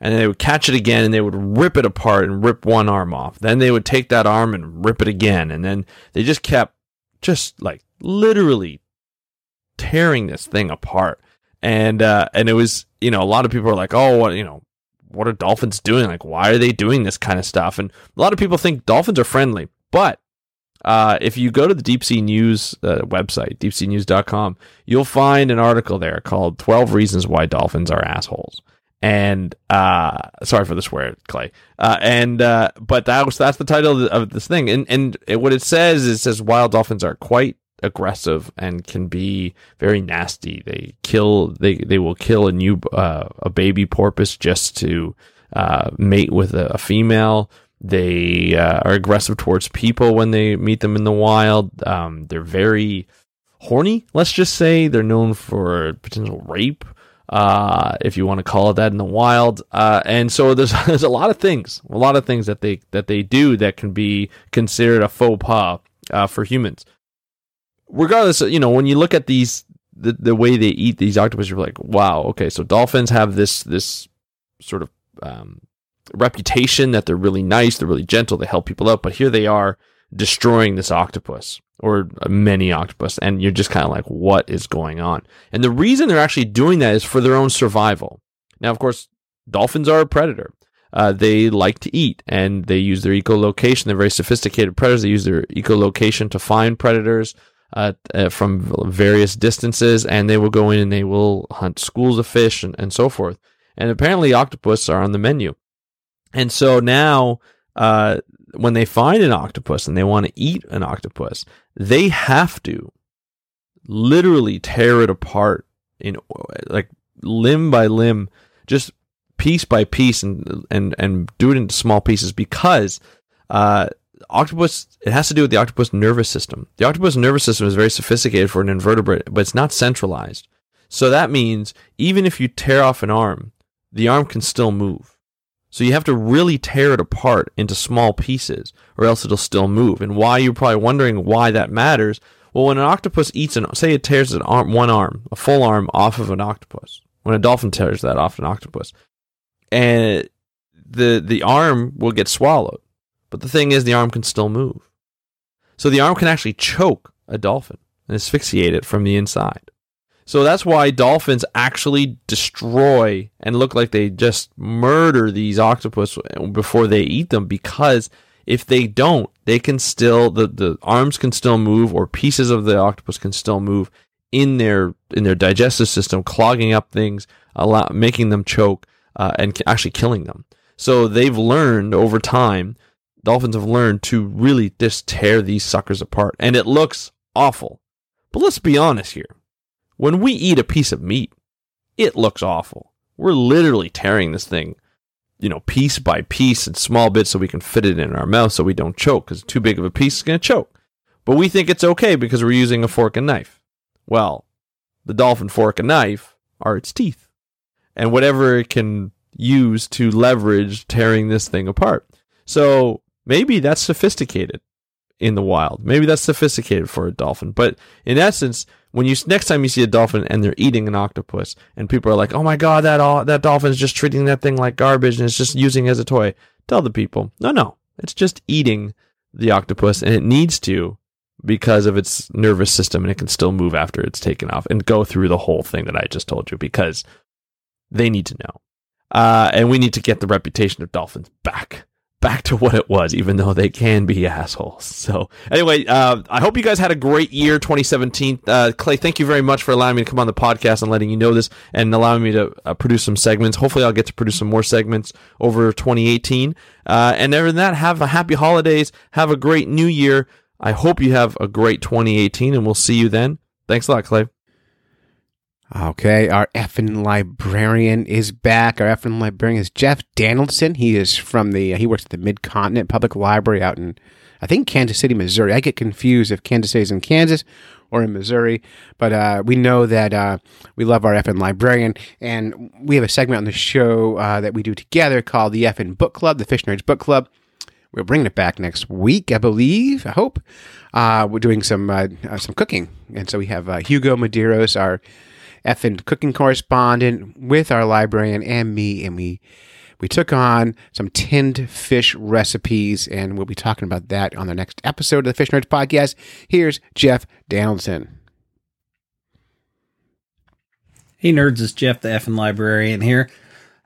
and then they would catch it again, and they would rip it apart and rip one arm off. Then they would take that arm and rip it again, and then they just kept just like literally tearing this thing apart. And uh, and it was, you know, a lot of people are like, oh, what, you know, what are dolphins doing? Like, why are they doing this kind of stuff? And a lot of people think dolphins are friendly, but Uh, if you go to the Deep Sea News uh, website, deep sea news dot com, you'll find an article there called twelve reasons why dolphins are assholes. And uh, sorry for the swear, Clay. Uh, and uh, but that was that's the title of this thing. And and it, what it says is it says wild dolphins are quite aggressive and can be very nasty. They kill. They, they will kill a new uh, a baby porpoise just to uh, mate with a, a female. They uh, are aggressive towards people when they meet them in the wild. Um, they're very horny. Let's just say they're known for potential rape, uh, if you want to call it that, in the wild. Uh, and so there's there's a lot of things, a lot of things that they that they do that can be considered a faux pas uh, for humans. Regardless, you know, when you look at these the, the way they eat these octopus, you're like, wow, okay, so dolphins have this this sort of um, reputation that they're really nice, they're really gentle, they help people out, but here they are destroying this octopus or many octopus, and you're just kind of like, what is going on? And the reason they're actually doing that is for their own survival. Now, of course, dolphins are a predator. Uh, they like to eat, and they use their echolocation. They're very sophisticated predators. They use their echolocation to find predators Uh, uh, from various distances, and they will go in and they will hunt schools of fish and, and so forth. And apparently octopus are on the menu. And so now uh, when they find an octopus and they want to eat an octopus, they have to literally tear it apart in like limb by limb, just piece by piece, and and, and do it into small pieces because uh octopus, it has to do with the octopus nervous system. The octopus nervous system is very sophisticated for an invertebrate, but it's not centralized. So that means even if you tear off an arm, the arm can still move. So you have to really tear it apart into small pieces or else it'll still move. And why, you're probably wondering why that matters. Well, when an octopus eats, an, say it tears an arm, one arm, a full arm off of an octopus, when a dolphin tears that off an octopus, and the the arm will get swallowed. But the thing is, the arm can still move. So the arm can actually choke a dolphin and asphyxiate it from the inside. So that's why dolphins actually destroy and look like they just murder these octopus before they eat them, because if they don't, they can still, the, the arms can still move, or pieces of the octopus can still move in their in their digestive system, clogging up things, allow, making them choke, uh, and actually killing them. So they've learned over time. Dolphins have learned to really just tear these suckers apart, and it looks awful. But let's be honest here. When we eat a piece of meat, it looks awful. We're literally tearing this thing, you know, piece by piece in small bits so we can fit it in our mouth so we don't choke, because too big of a piece is going to choke. But we think it's okay because we're using a fork and knife. Well, the dolphin fork and knife are its teeth, and whatever it can use to leverage tearing this thing apart. So maybe that's sophisticated in the wild. Maybe that's sophisticated for a dolphin. But in essence, when you next time you see a dolphin and they're eating an octopus, and people are like, "Oh my God, that all, that dolphin is just treating that thing like garbage and it's just using it as a toy," tell the people, "No, no, it's just eating the octopus, and it needs to because of its nervous system, and it can still move after it's taken off," and go through the whole thing that I just told you, because they need to know, uh, and we need to get the reputation of dolphins back. Back to what it was, even though they can be assholes. So anyway, uh, I hope you guys had a great year, twenty seventeen. Uh, Clay, thank you very much for allowing me to come on the podcast and letting you know this, and allowing me to uh, produce some segments. Hopefully I'll get to produce some more segments over twenty eighteen. Uh, and other than that, have a happy holidays. Have a great new year. I hope you have a great twenty eighteen, and we'll see you then. Thanks a lot, Clay. Okay, our effing librarian is back. Our effing librarian is Jeff Danielson. He is from the, he works at the Mid-Continent Public Library out in, I think, Kansas City, Missouri. I get confused if Kansas City is in Kansas or in Missouri, but uh, we know that uh, we love our effing librarian, and we have a segment on the show uh, that we do together called the Effing Book Club, the Fish Nerds Book Club. We're bringing it back next week, I believe, I hope. Uh, we're doing some uh, uh, some cooking, and so we have uh, Hugo Medeiros, our effing cooking correspondent, with our librarian and me, and we we took on some tinned fish recipes, and we'll be talking about that on the next episode of the Fish Nerds Podcast. Here's Jeff Danielson. Hey nerds, it's Jeff the effing librarian here.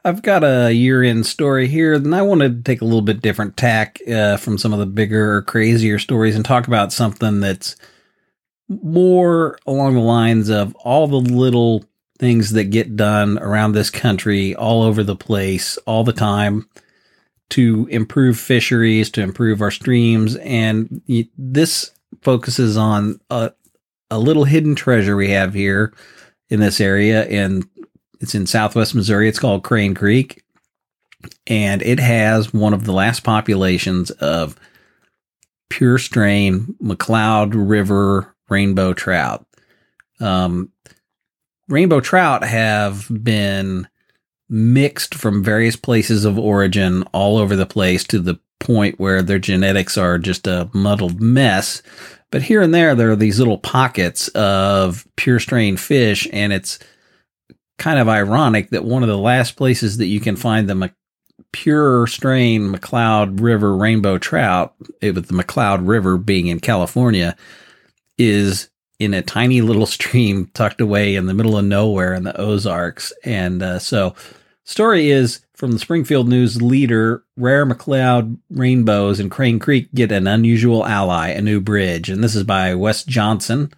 I've got a year-end story here, and I wanted to take a little bit different tack uh, from some of the bigger or crazier stories and talk about something that's more along the lines of all the little things that get done around this country, all over the place, all the time, to improve fisheries, to improve our streams. And this focuses on a, a little hidden treasure we have here in this area, and it's in southwest Missouri. It's called Crane Creek, and it has one of the last populations of pure strain McCloud River rainbow trout. Um, rainbow trout have been mixed from various places of origin all over the place to the point where their genetics are just a muddled mess. But here and there, there are these little pockets of pure strain fish, and it's kind of ironic that one of the last places that you can find the Mc- pure strain McCloud River rainbow trout, it, with the McCloud River being in California, is in a tiny little stream tucked away in the middle of nowhere in the Ozarks. And uh, so story is from the Springfield News Leader, rare McCloud rainbows in Crane Creek get an unusual ally, a new bridge. And this is by Wes Johnson.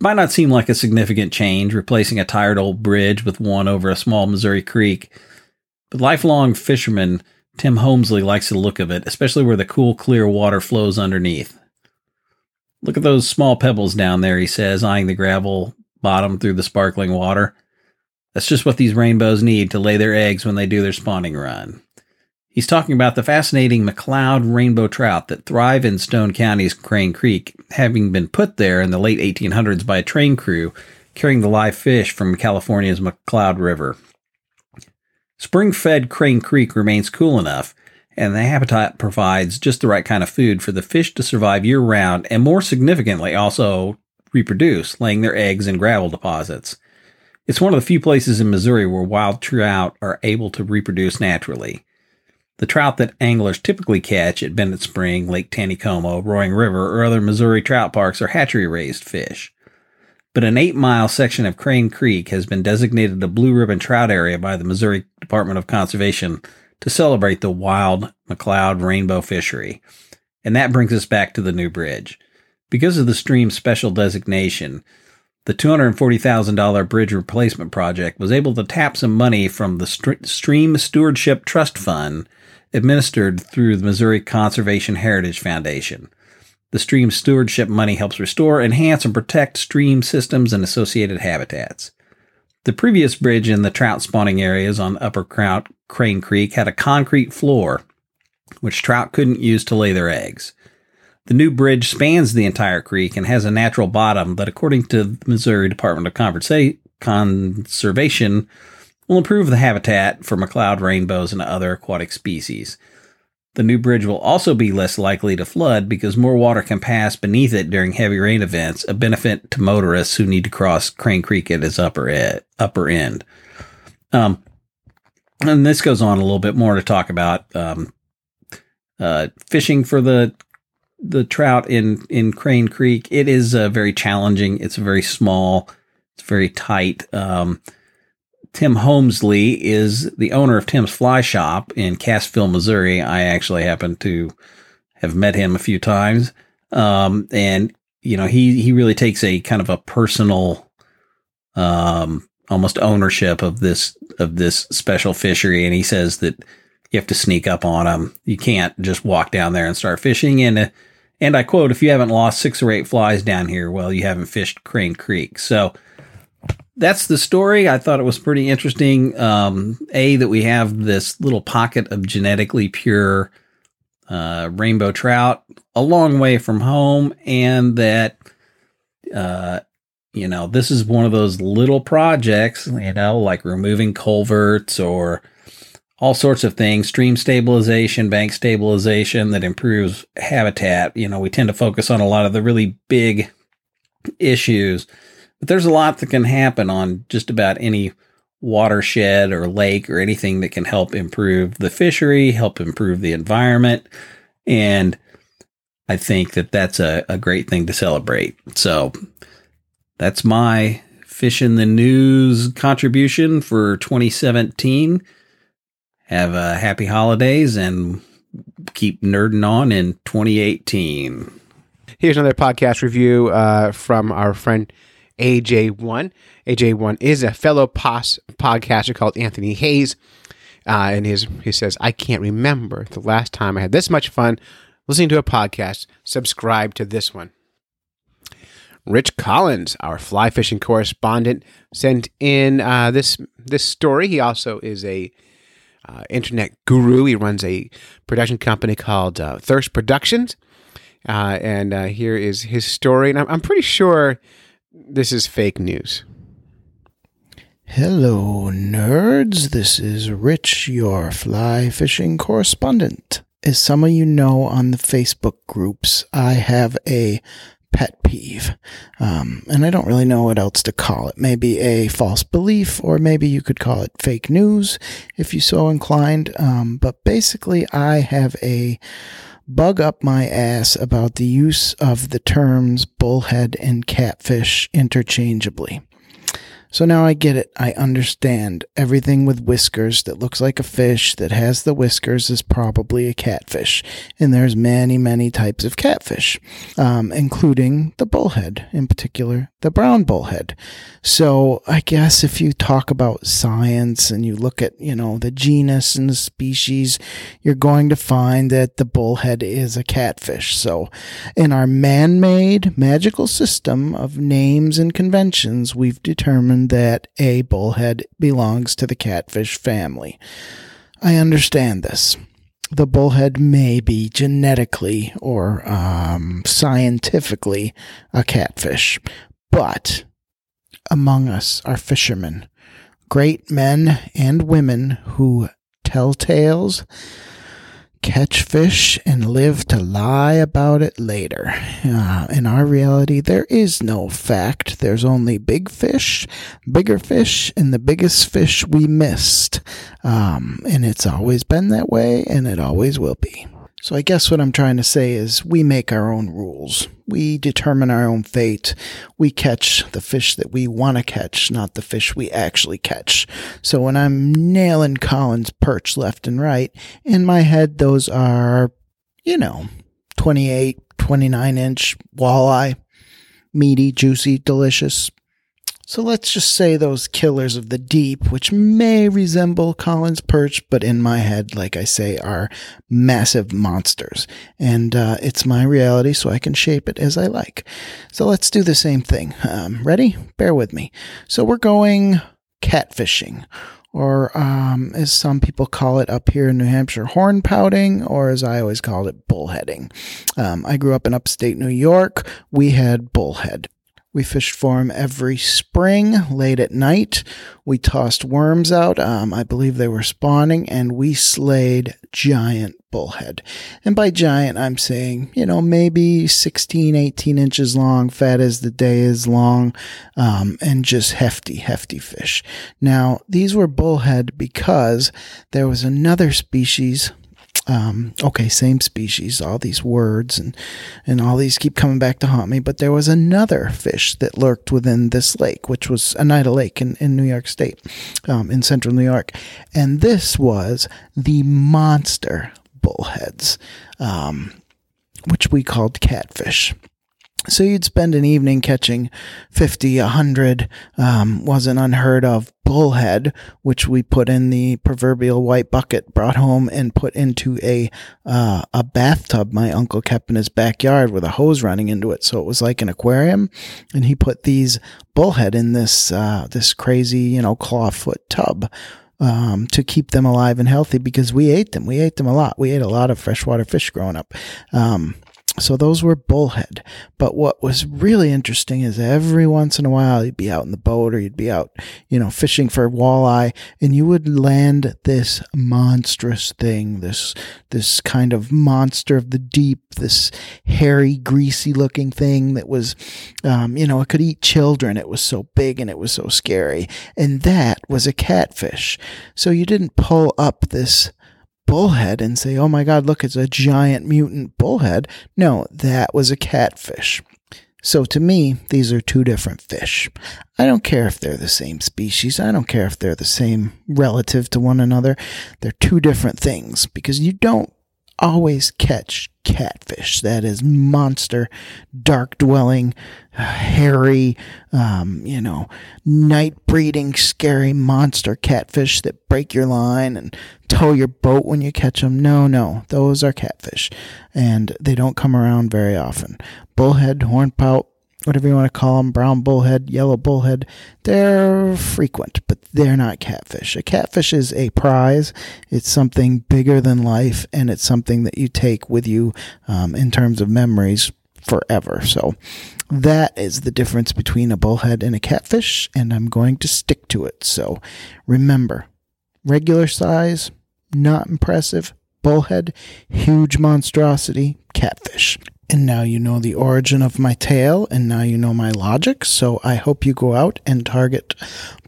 Might not seem like a significant change, replacing a tired old bridge with one over a small Missouri creek, but lifelong fisherman Tim Homesley likes the look of it, especially where the cool, clear water flows underneath. Look at those small pebbles down there, he says, eyeing the gravel bottom through the sparkling water. That's just what these rainbows need to lay their eggs when they do their spawning run. He's talking about the fascinating McCloud rainbow trout that thrive in Stone County's Crane Creek, having been put there in the late eighteen hundreds by a train crew carrying the live fish from California's McCloud River. Spring-fed Crane Creek remains cool enough, and the habitat provides just the right kind of food for the fish to survive year-round and, more significantly, also reproduce, laying their eggs in gravel deposits. It's one of the few places in Missouri where wild trout are able to reproduce naturally. The trout that anglers typically catch at Bennett Spring, Lake Taneycomo, Roaring River, or other Missouri trout parks are hatchery-raised fish. But an eight-mile section of Crane Creek has been designated a Blue Ribbon Trout Area by the Missouri Department of Conservation to celebrate the wild McCloud rainbow fishery. And that brings us back to the new bridge. Because of the stream's special designation, the two hundred forty thousand dollars bridge replacement project was able to tap some money from the St- Stream Stewardship Trust Fund administered through the Missouri Conservation Heritage Foundation. The stream stewardship money helps restore, enhance, and protect stream systems and associated habitats. The previous bridge in the trout spawning areas on Upper Crane Creek had a concrete floor, which trout couldn't use to lay their eggs. The new bridge spans the entire creek and has a natural bottom that, according to the Missouri Department of Conversa- Conservation, will improve the habitat for McCloud rainbows and other aquatic species. The new bridge will also be less likely to flood because more water can pass beneath it during heavy rain events, a benefit to motorists who need to cross Crane Creek at its upper, ed- upper end. Um, and this goes on a little bit more to talk about um, uh, fishing for the The trout in, in Crane Creek. It is uh, very challenging. It's very small. It's very tight. Um, Tim Homesley is the owner of Tim's Fly Shop in Cassville, Missouri. I actually happen to have met him a few times. Um, and, you know, he, he really takes a kind of a personal, um, almost ownership of this, of this special fishery. And he says that you have to sneak up on them. You can't just walk down there and start fishing. And, uh, And I quote, if you haven't lost six or eight flies down here, well, you haven't fished Crane Creek. So that's the story. I thought it was pretty interesting. Um, a, that we have this little pocket of genetically pure uh, rainbow trout a long way from home. And that, uh, you know, this is one of those little projects, you know, like removing culverts or all sorts of things, stream stabilization, bank stabilization that improves habitat. You know, we tend to focus on a lot of the really big issues, but there's a lot that can happen on just about any watershed or lake or anything that can help improve the fishery, help improve the environment. And I think that that's a, a great thing to celebrate. So that's my Fish in the News contribution for twenty seventeen. Have uh, happy holidays and keep nerding on in twenty eighteen. Here's another podcast review uh, from our friend A J one. A J one is a fellow pos- podcaster called Anthony Hayes. Uh, and his he says, I can't remember the last time I had this much fun listening to a podcast. Subscribe to this one. Rich Collins, our fly fishing correspondent, sent in uh, this this story. He also is a uh, internet guru. He runs a production company called uh, Thirst Productions, uh, and uh, here is his story. And I'm, I'm pretty sure this is fake news. Hello, nerds. This is Rich, your fly fishing correspondent. As some of you know, on the Facebook groups, I have a pet peeve. Um, and I don't really know what else to call it. Maybe a false belief, or maybe you could call it fake news if you so inclined. Um, but basically I have a bug up my ass about the use of the terms bullhead and catfish interchangeably. So now I get it. I understand. Everything with whiskers that looks like a fish that has the whiskers is probably a catfish. And there's many, many types of catfish, um, including the bullhead, in particular, the brown bullhead. So I guess if you talk about science and you look at, you know, the genus and the species, you're going to find that the bullhead is a catfish. So in our man-made magical system of names and conventions, we've determined that a bullhead belongs to the catfish family. I understand this. The bullhead may be genetically or um, scientifically a catfish, but among us are fishermen, great men and women who tell tales, catch fish, and live to lie about it later. Uh, in our reality, there is no fact. There's only big fish, bigger fish, and the biggest fish we missed. Um, and it's always been that way, and it always will be. So I guess what I'm trying to say is we make our own rules. We determine our own fate. We catch the fish that we want to catch, not the fish we actually catch. So when I'm nailing Colin's perch left and right, in my head those are, you know, twenty-eight, twenty-nine inch walleye, meaty, juicy, delicious. So let's just say those killers of the deep, which may resemble Colin's perch, but in my head, like I say, are massive monsters. And uh, it's my reality, so I can shape it as I like. So let's do the same thing. Um, ready? Bear with me. So we're going catfishing, or um, as some people call it up here in New Hampshire, horn pouting, or as I always called it, bullheading. Um, I grew up in upstate New York. We had bullhead. We fished for them every spring, late at night. We tossed worms out. Um, I believe they were spawning, and we slayed giant bullhead. And by giant, I'm saying, you know, maybe sixteen, eighteen inches long, fat as the day is long, um, and just hefty, hefty fish. Now, these were bullhead because there was another species. Um, okay, same species, all these words and, and all these keep coming back to haunt me, but there was another fish that lurked within this lake, which was Oneida Lake in, in New York State, um, in central New York. And this was the monster bullheads, um, which we called catfish. So you'd spend an evening catching fifty, a hundred, um, wasn't unheard of, bullhead, which we put in the proverbial white bucket, brought home and put into a, uh, a bathtub my uncle kept in his backyard with a hose running into it. So it was like an aquarium. And he put these bullhead in this, uh, this crazy, you know, clawfoot tub. Um, to keep them alive and healthy, because we ate them. We ate them a lot. We ate a lot of freshwater fish growing up. Um, so those were bullhead. But what was really interesting is every once in a while you'd be out in the boat, or you'd be out, you know, fishing for walleye, and you would land this monstrous thing, this, this kind of monster of the deep, this hairy, greasy looking thing that was, um, you know, it could eat children. It was so big and it was so scary. And that was a catfish. So you didn't pull up this bullhead and say, oh my God, look, it's a giant mutant bullhead. No, that was a catfish. So to me, these are two different fish. I don't care if they're the same species. I don't care if they're the same relative to one another. They're two different things because you don't always catch catfish. That is monster, dark-dwelling, hairy, um, you know, night-breeding, scary monster catfish that break your line and tow your boat when you catch them. No, no, those are catfish, and they don't come around very often. Bullhead, hornpout, whatever you want to call them, brown bullhead, yellow bullhead, they're frequent, but they're not catfish. A catfish is a prize. It's something bigger than life, and it's something that you take with you um, in terms of memories forever. So that is the difference between a bullhead and a catfish, and I'm going to stick to it. So remember, regular size, not impressive. Bullhead, huge monstrosity, catfish. And now you know the origin of my tale, and now you know my logic, so I hope you go out and target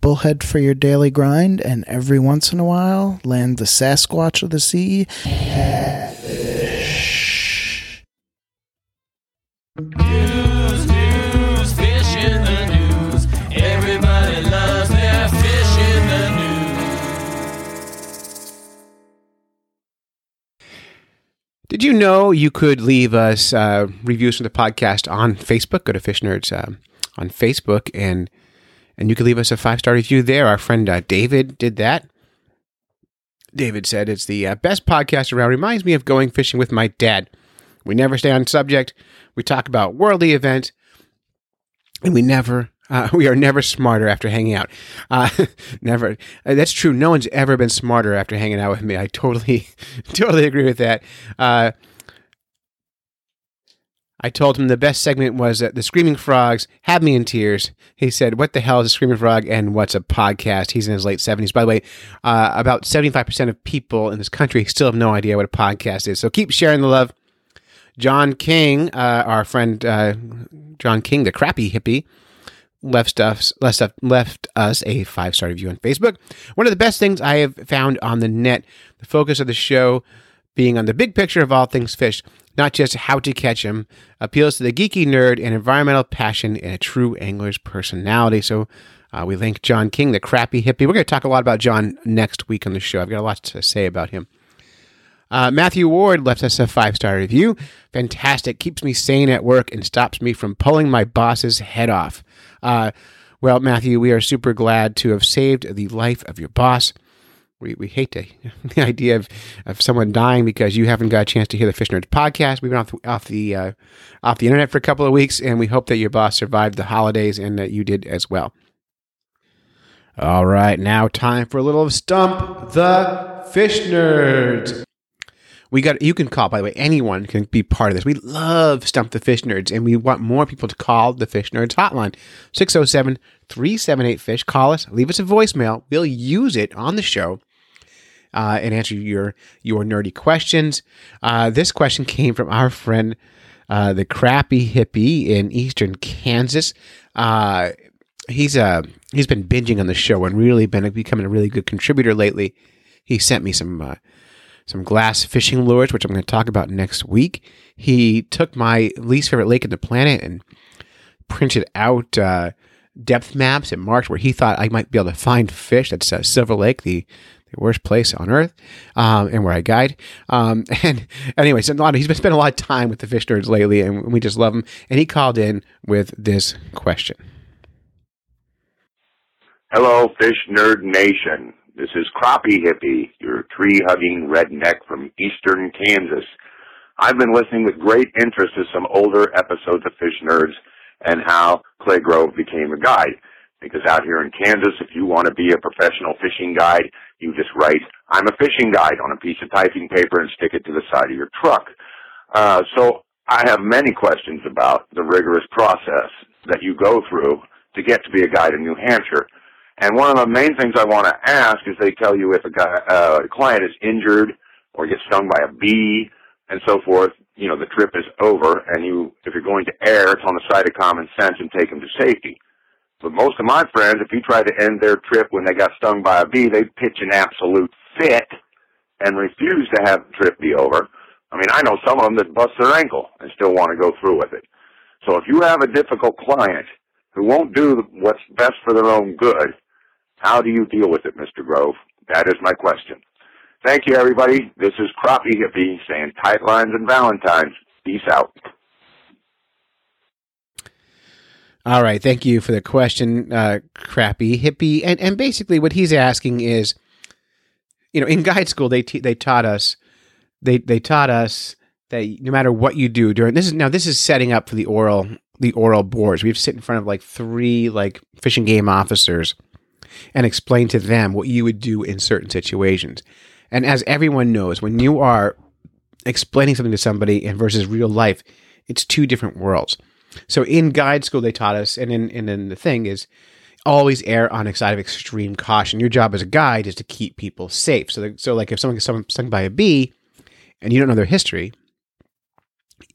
bullhead for your daily grind, and every once in a while, land the Sasquatch of the sea. Catfish. News, news, fish in the news. Everybody loves their fish in the news. Did you know you could leave us uh, reviews from the podcast on Facebook? Go to Fish Nerds uh, on Facebook, and and you can leave us a five-star review there. Our friend uh, David did that. David said, it's the uh, best podcast around. Reminds me of going fishing with my dad. We never stay on subject. We talk about worldly events, and we never... Uh, we are never smarter after hanging out. Uh, never. That's true. No one's ever been smarter after hanging out with me. I totally, totally agree with that. Uh, I told him the best segment was that the Screaming Frogs had me in tears. He said, what the hell is a Screaming Frog and what's a podcast? He's in his late seventies. By the way, uh, about seventy-five percent of people in this country still have no idea what a podcast is. So keep sharing the love. John King, uh, our friend uh, John King, the Crappie Hippie, Left stuffs, left stuff left us a five-star review on Facebook. One of the best things I have found on the net, the focus of the show being on the big picture of all things fish, not just how to catch them, appeals to the geeky nerd and environmental passion and a true angler's personality. So uh, we thank John King, the Crappie Hippie. We're going to talk a lot about John next week on the show. I've got a lot to say about him. Uh, Matthew Ward left us a five-star review. Fantastic. Keeps me sane at work and stops me from pulling my boss's head off. Uh, well, Matthew, we are super glad to have saved the life of your boss. We we hate to, the idea of, of someone dying because you haven't got a chance to hear the Fish Nerds podcast. We've been off the, off the, uh, off the internet for a couple of weeks, and we hope that your boss survived the holidays and that you did as well. All right, now time for a little Stump the Fish Nerds. We got. You can call, by the way. Anyone can be part of this. We love Stump the Fish Nerds, and we want more people to call the Fish Nerds hotline, six oh seven, three seven eight, FISH. Call us. Leave us a voicemail. We'll use it on the show uh, and answer your your nerdy questions. Uh, this question came from our friend, uh, the Crappie Hippie in Eastern Kansas. Uh, he's uh, he's been binging on the show and really been becoming a really good contributor lately. He sent me some... Uh, Some glass fishing lures, which I'm going to talk about next week. He took my least favorite lake on the planet and printed out uh, depth maps and marked where he thought I might be able to find fish. That's uh, Silver Lake, the, the worst place on earth, um, and where I guide. Um, and anyway, so a lot of, he's been spending a lot of time with the Fish Nerds lately, and we just love him. And he called in with this question. Hello, Fish Nerd Nation. This is Crappie Hippie, your tree-hugging redneck from Eastern Kansas. I've been listening with great interest to some older episodes of Fish Nerds and how Clay Grove became a guide. Because out here in Kansas, if you want to be a professional fishing guide, you just write, I'm a fishing guide, on a piece of typing paper and stick it to the side of your truck. Uh, so I have many questions about the rigorous process that you go through to get to be a guide in New Hampshire. And one of the main things I want to ask is they tell you if a, guy, uh, a client is injured or gets stung by a bee and so forth, you know, the trip is over, and you, if you're going to air, it's on the side of common sense and take them to safety. But most of my friends, if you try to end their trip when they got stung by a bee, they pitch an absolute fit and refuse to have the trip be over. I mean, I know some of them that bust their ankle and still want to go through with it. So if you have a difficult client who won't do what's best for their own good, how do you deal with it, Mister Grove? That is my question. Thank you, everybody. This is Crappie Hippie saying tight lines and Valentine's. Peace out. All right. Thank you for the question, uh, Crappie Hippie. And and basically what he's asking is, you know, in guide school, they t- they taught us, they they taught us that no matter what you do during this is now this is setting up for the oral the oral boards. We have to sit in front of like three like fish and game officers and explain to them what you would do in certain situations. And as everyone knows, when you are explaining something to somebody and versus real life, it's two different worlds. So in guide school, they taught us, and in and then the thing is, always err on a side of extreme caution. Your job as a guide is to keep people safe. So, that, so like if someone gets stung by a bee and you don't know their history,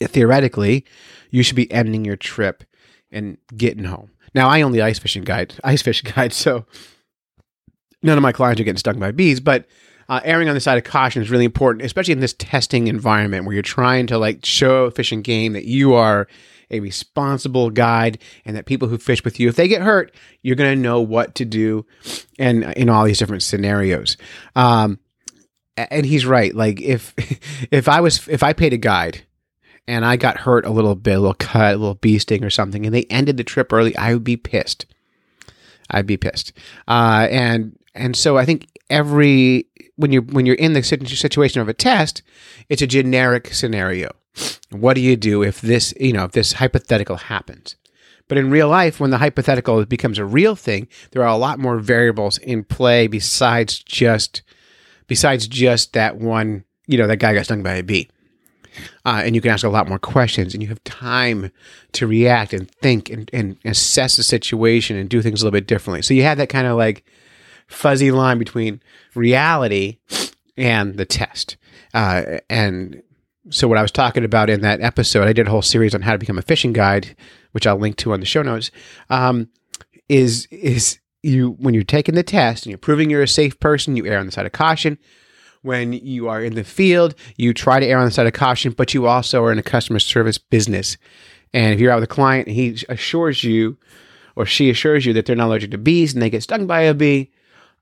theoretically, you should be ending your trip and getting home. Now, I only ice fishing guide, ice fish guide, so none of my clients are getting stung by bees, but uh, erring on the side of caution is really important, especially in this testing environment where you're trying to like show fish and game that you are a responsible guide and that people who fish with you, if they get hurt, you're going to know what to do and in all these different scenarios. Um, and he's right. Like if, if I was, if I paid a guide and I got hurt a little bit, a little cut, a little bee sting or something, and they ended the trip early, I would be pissed. I'd be pissed. Uh, and, and so I think every, when you're, when you're in the situation of a test, it's a generic scenario. What do you do if this, you know, if this hypothetical happens? But in real life, when the hypothetical becomes a real thing, there are a lot more variables in play besides just, besides just that one, you know, that guy got stung by a bee. Uh, and you can ask a lot more questions, and you have time to react and think and, and assess the situation and do things a little bit differently. So you have that kind of like fuzzy line between reality and the test. Uh, and so what I was talking about in that episode, I did a whole series on how to become a fishing guide, which I'll link to on the show notes, um, is is you when you're taking the test and you're proving you're a safe person, you err on the side of caution. When you are in the field, you try to err on the side of caution, but you also are in a customer service business. And if you're out with a client and he assures you or she assures you that they're not allergic to bees and they get stung by a bee,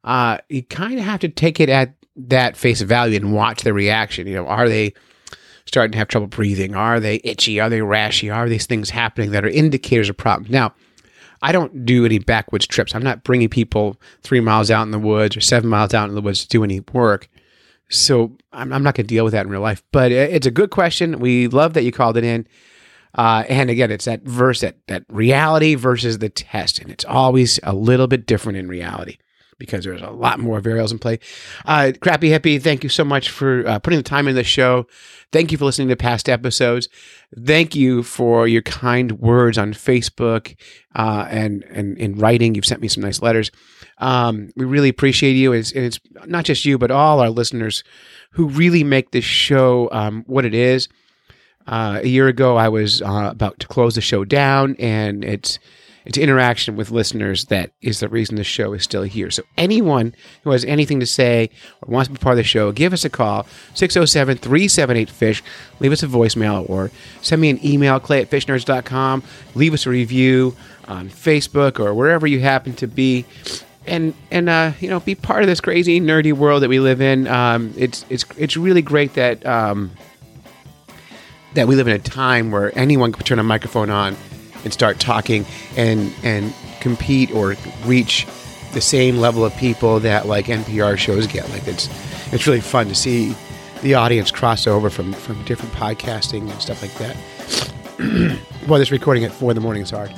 uh, you kind of have to take it at that face value and watch their reaction. You know, are they starting to have trouble breathing? Are they itchy? Are they rashy? Are these things happening that are indicators of problems? Now, I don't do any backwoods trips. I'm not bringing people three miles out in the woods or seven miles out in the woods to do any work. So I'm, I'm not going to deal with that in real life, but it's a good question. We love that you called it in. Uh, and again, it's that verse, that, that reality versus the test. And it's always a little bit different in reality because there's a lot more variables in play. Uh, Crappie Hippie, thank you so much for uh, putting the time in the show. Thank you for listening to past episodes. Thank you for your kind words on Facebook uh, and and in writing. You've sent me some nice letters. Um, we really appreciate you. It's, and it's not just you, but all our listeners who really make this show um, what it is. Uh, a year ago, I was uh, about to close the show down, and it's It's interaction with listeners that is the reason the show is still here. So anyone who has anything to say or wants to be part of the show, give us a call, six oh seven, three seven eight, FISH. Leave us a voicemail or send me an email, clay at fish nerds dot com. Leave us a review on Facebook or wherever you happen to be. And, and uh, you know, be part of this crazy, nerdy world that we live in. Um, it's, it's, it's really great that, um, that we live in a time where anyone can turn a microphone on and start talking and and compete or reach the same level of people that like N P R shows get. Like it's it's really fun to see the audience cross over from from different podcasting and stuff like that. Well, this recording at four in the morning is hard.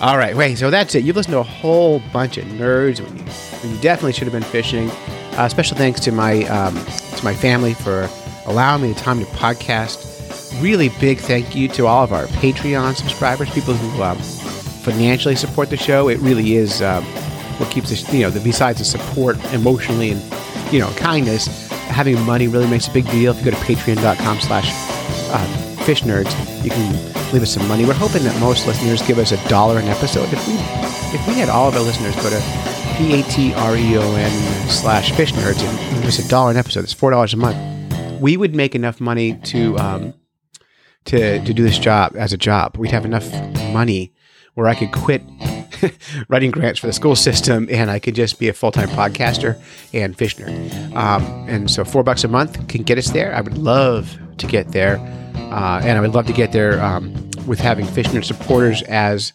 All right, wait. So that's it. You've listened to a whole bunch of nerds when you, when you definitely should have been fishing. Uh, special thanks to my um, to my family for allowing me the time to podcast. Really big thank you to all of our Patreon subscribers, people who um, financially support the show. It really is um, what keeps us, you know, the, besides the support emotionally and, you know, kindness, having money really makes a big deal. If you go to patreon.com slash fish nerds, you can leave us some money. We're hoping that most listeners give us a dollar an episode. If we, if we had all of our listeners go to patreon slash fish nerds and give us a dollar an episode, it's four dollars a month. We would make enough money to... Um, to, to do this job as a job. We'd have enough money where I could quit writing grants for the school system and I could just be a full-time podcaster and fish nerd. Um, and so four bucks a month can get us there. I would love to get there. Uh, and I would love to get there um, with having fish nerd supporters as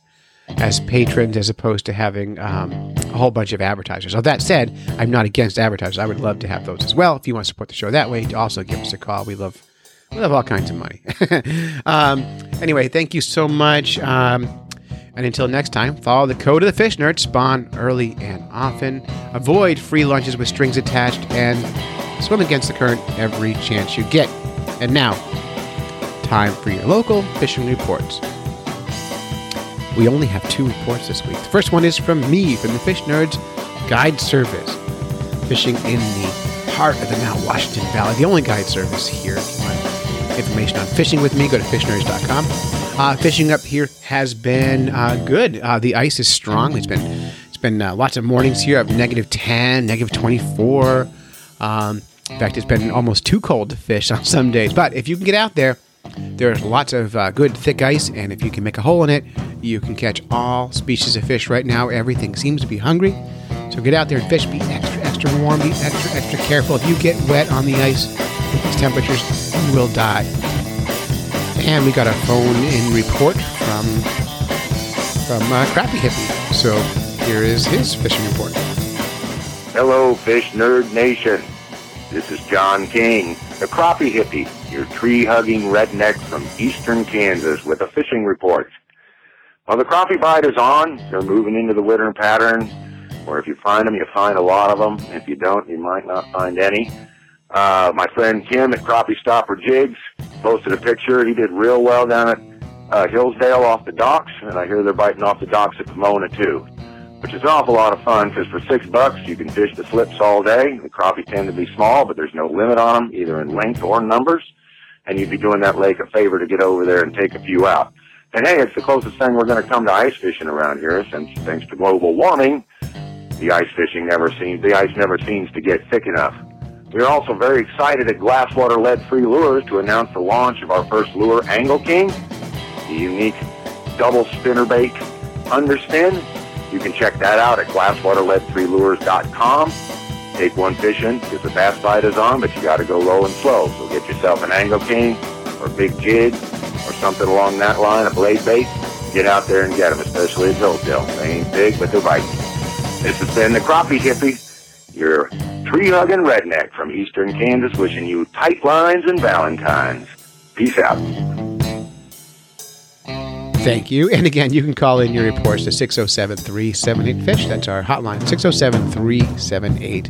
as patrons as opposed to having um, a whole bunch of advertisers. Now, that said, I'm not against advertisers. I would love to have those as well. If you want to support the show that way, also give us a call. We love we love all kinds of money. um, anyway, thank you so much. Um, and until next time, follow the code of the fish nerd. Spawn early and often. Avoid free lunches with strings attached and swim against the current every chance you get. And now, time for your local fishing reports. We only have two reports this week. The first one is from me, from the Fish Nerds Guide Service. Fishing in the heart of the Mount Washington Valley, the only guide service here. If you want information on fishing with me, go to fish nerds dot com. Uh, fishing up here has been uh, good. Uh, the ice is strong. It's been it's been uh, lots of mornings here of negative ten, negative twenty-four. Um, in fact, it's been almost too cold to fish on some days. But if you can get out there, there's lots of uh, good thick ice, and if you can make a hole in it, you can catch all species of fish right now. Everything seems to be hungry, so get out there and fish. Be extra, extra warm. Be extra, extra careful. If you get wet on the ice with these temperatures, you will die. And we got a phone-in report from from uh, Crappie Hippie. So here is his fishing report. Hello, Fish Nerd Nation. This is John King, the Crappie Hippie, your tree-hugging redneck from Eastern Kansas with a fishing report. Well, the crappie bite is on. They're moving into the winter pattern, where if you find them, you find a lot of them. If you don't, you might not find any. Uh, my friend Tim at Crappie Stopper Jigs posted a picture. He did real well down at uh, Hillsdale off the docks, and I hear they're biting off the docks at Pomona, too, which is an awful lot of fun because for six bucks you can fish the slips all day. The crappie tend to be small, but there's no limit on them, either in length or numbers, and you'd be doing that lake a favor to get over there and take a few out. And hey, it's the closest thing we're going to come to ice fishing around here since, thanks to global warming, the ice fishing never seems, the ice never seems to get thick enough. We're also very excited at Glasswater Lead-Free Lures to announce the launch of our first lure, Angle King, the unique double spinnerbait underspin. You can check that out at glasswater lead free lures dot com. Take one fishing, because the bass bite is on, but you got to go low and slow. So get yourself an Angle King or a big jig or something along that line, a blade bait. Get out there and get them, especially at Hillsdale. They ain't big, but they're biting. This has been the Crappie Hippie, your tree-hugging redneck from Eastern Kansas, wishing you tight lines and Valentines. Peace out. Thank you. And again, you can call in your reports to six oh seven, three seven eight, FISH. That's our hotline, six oh seven, three seven eight,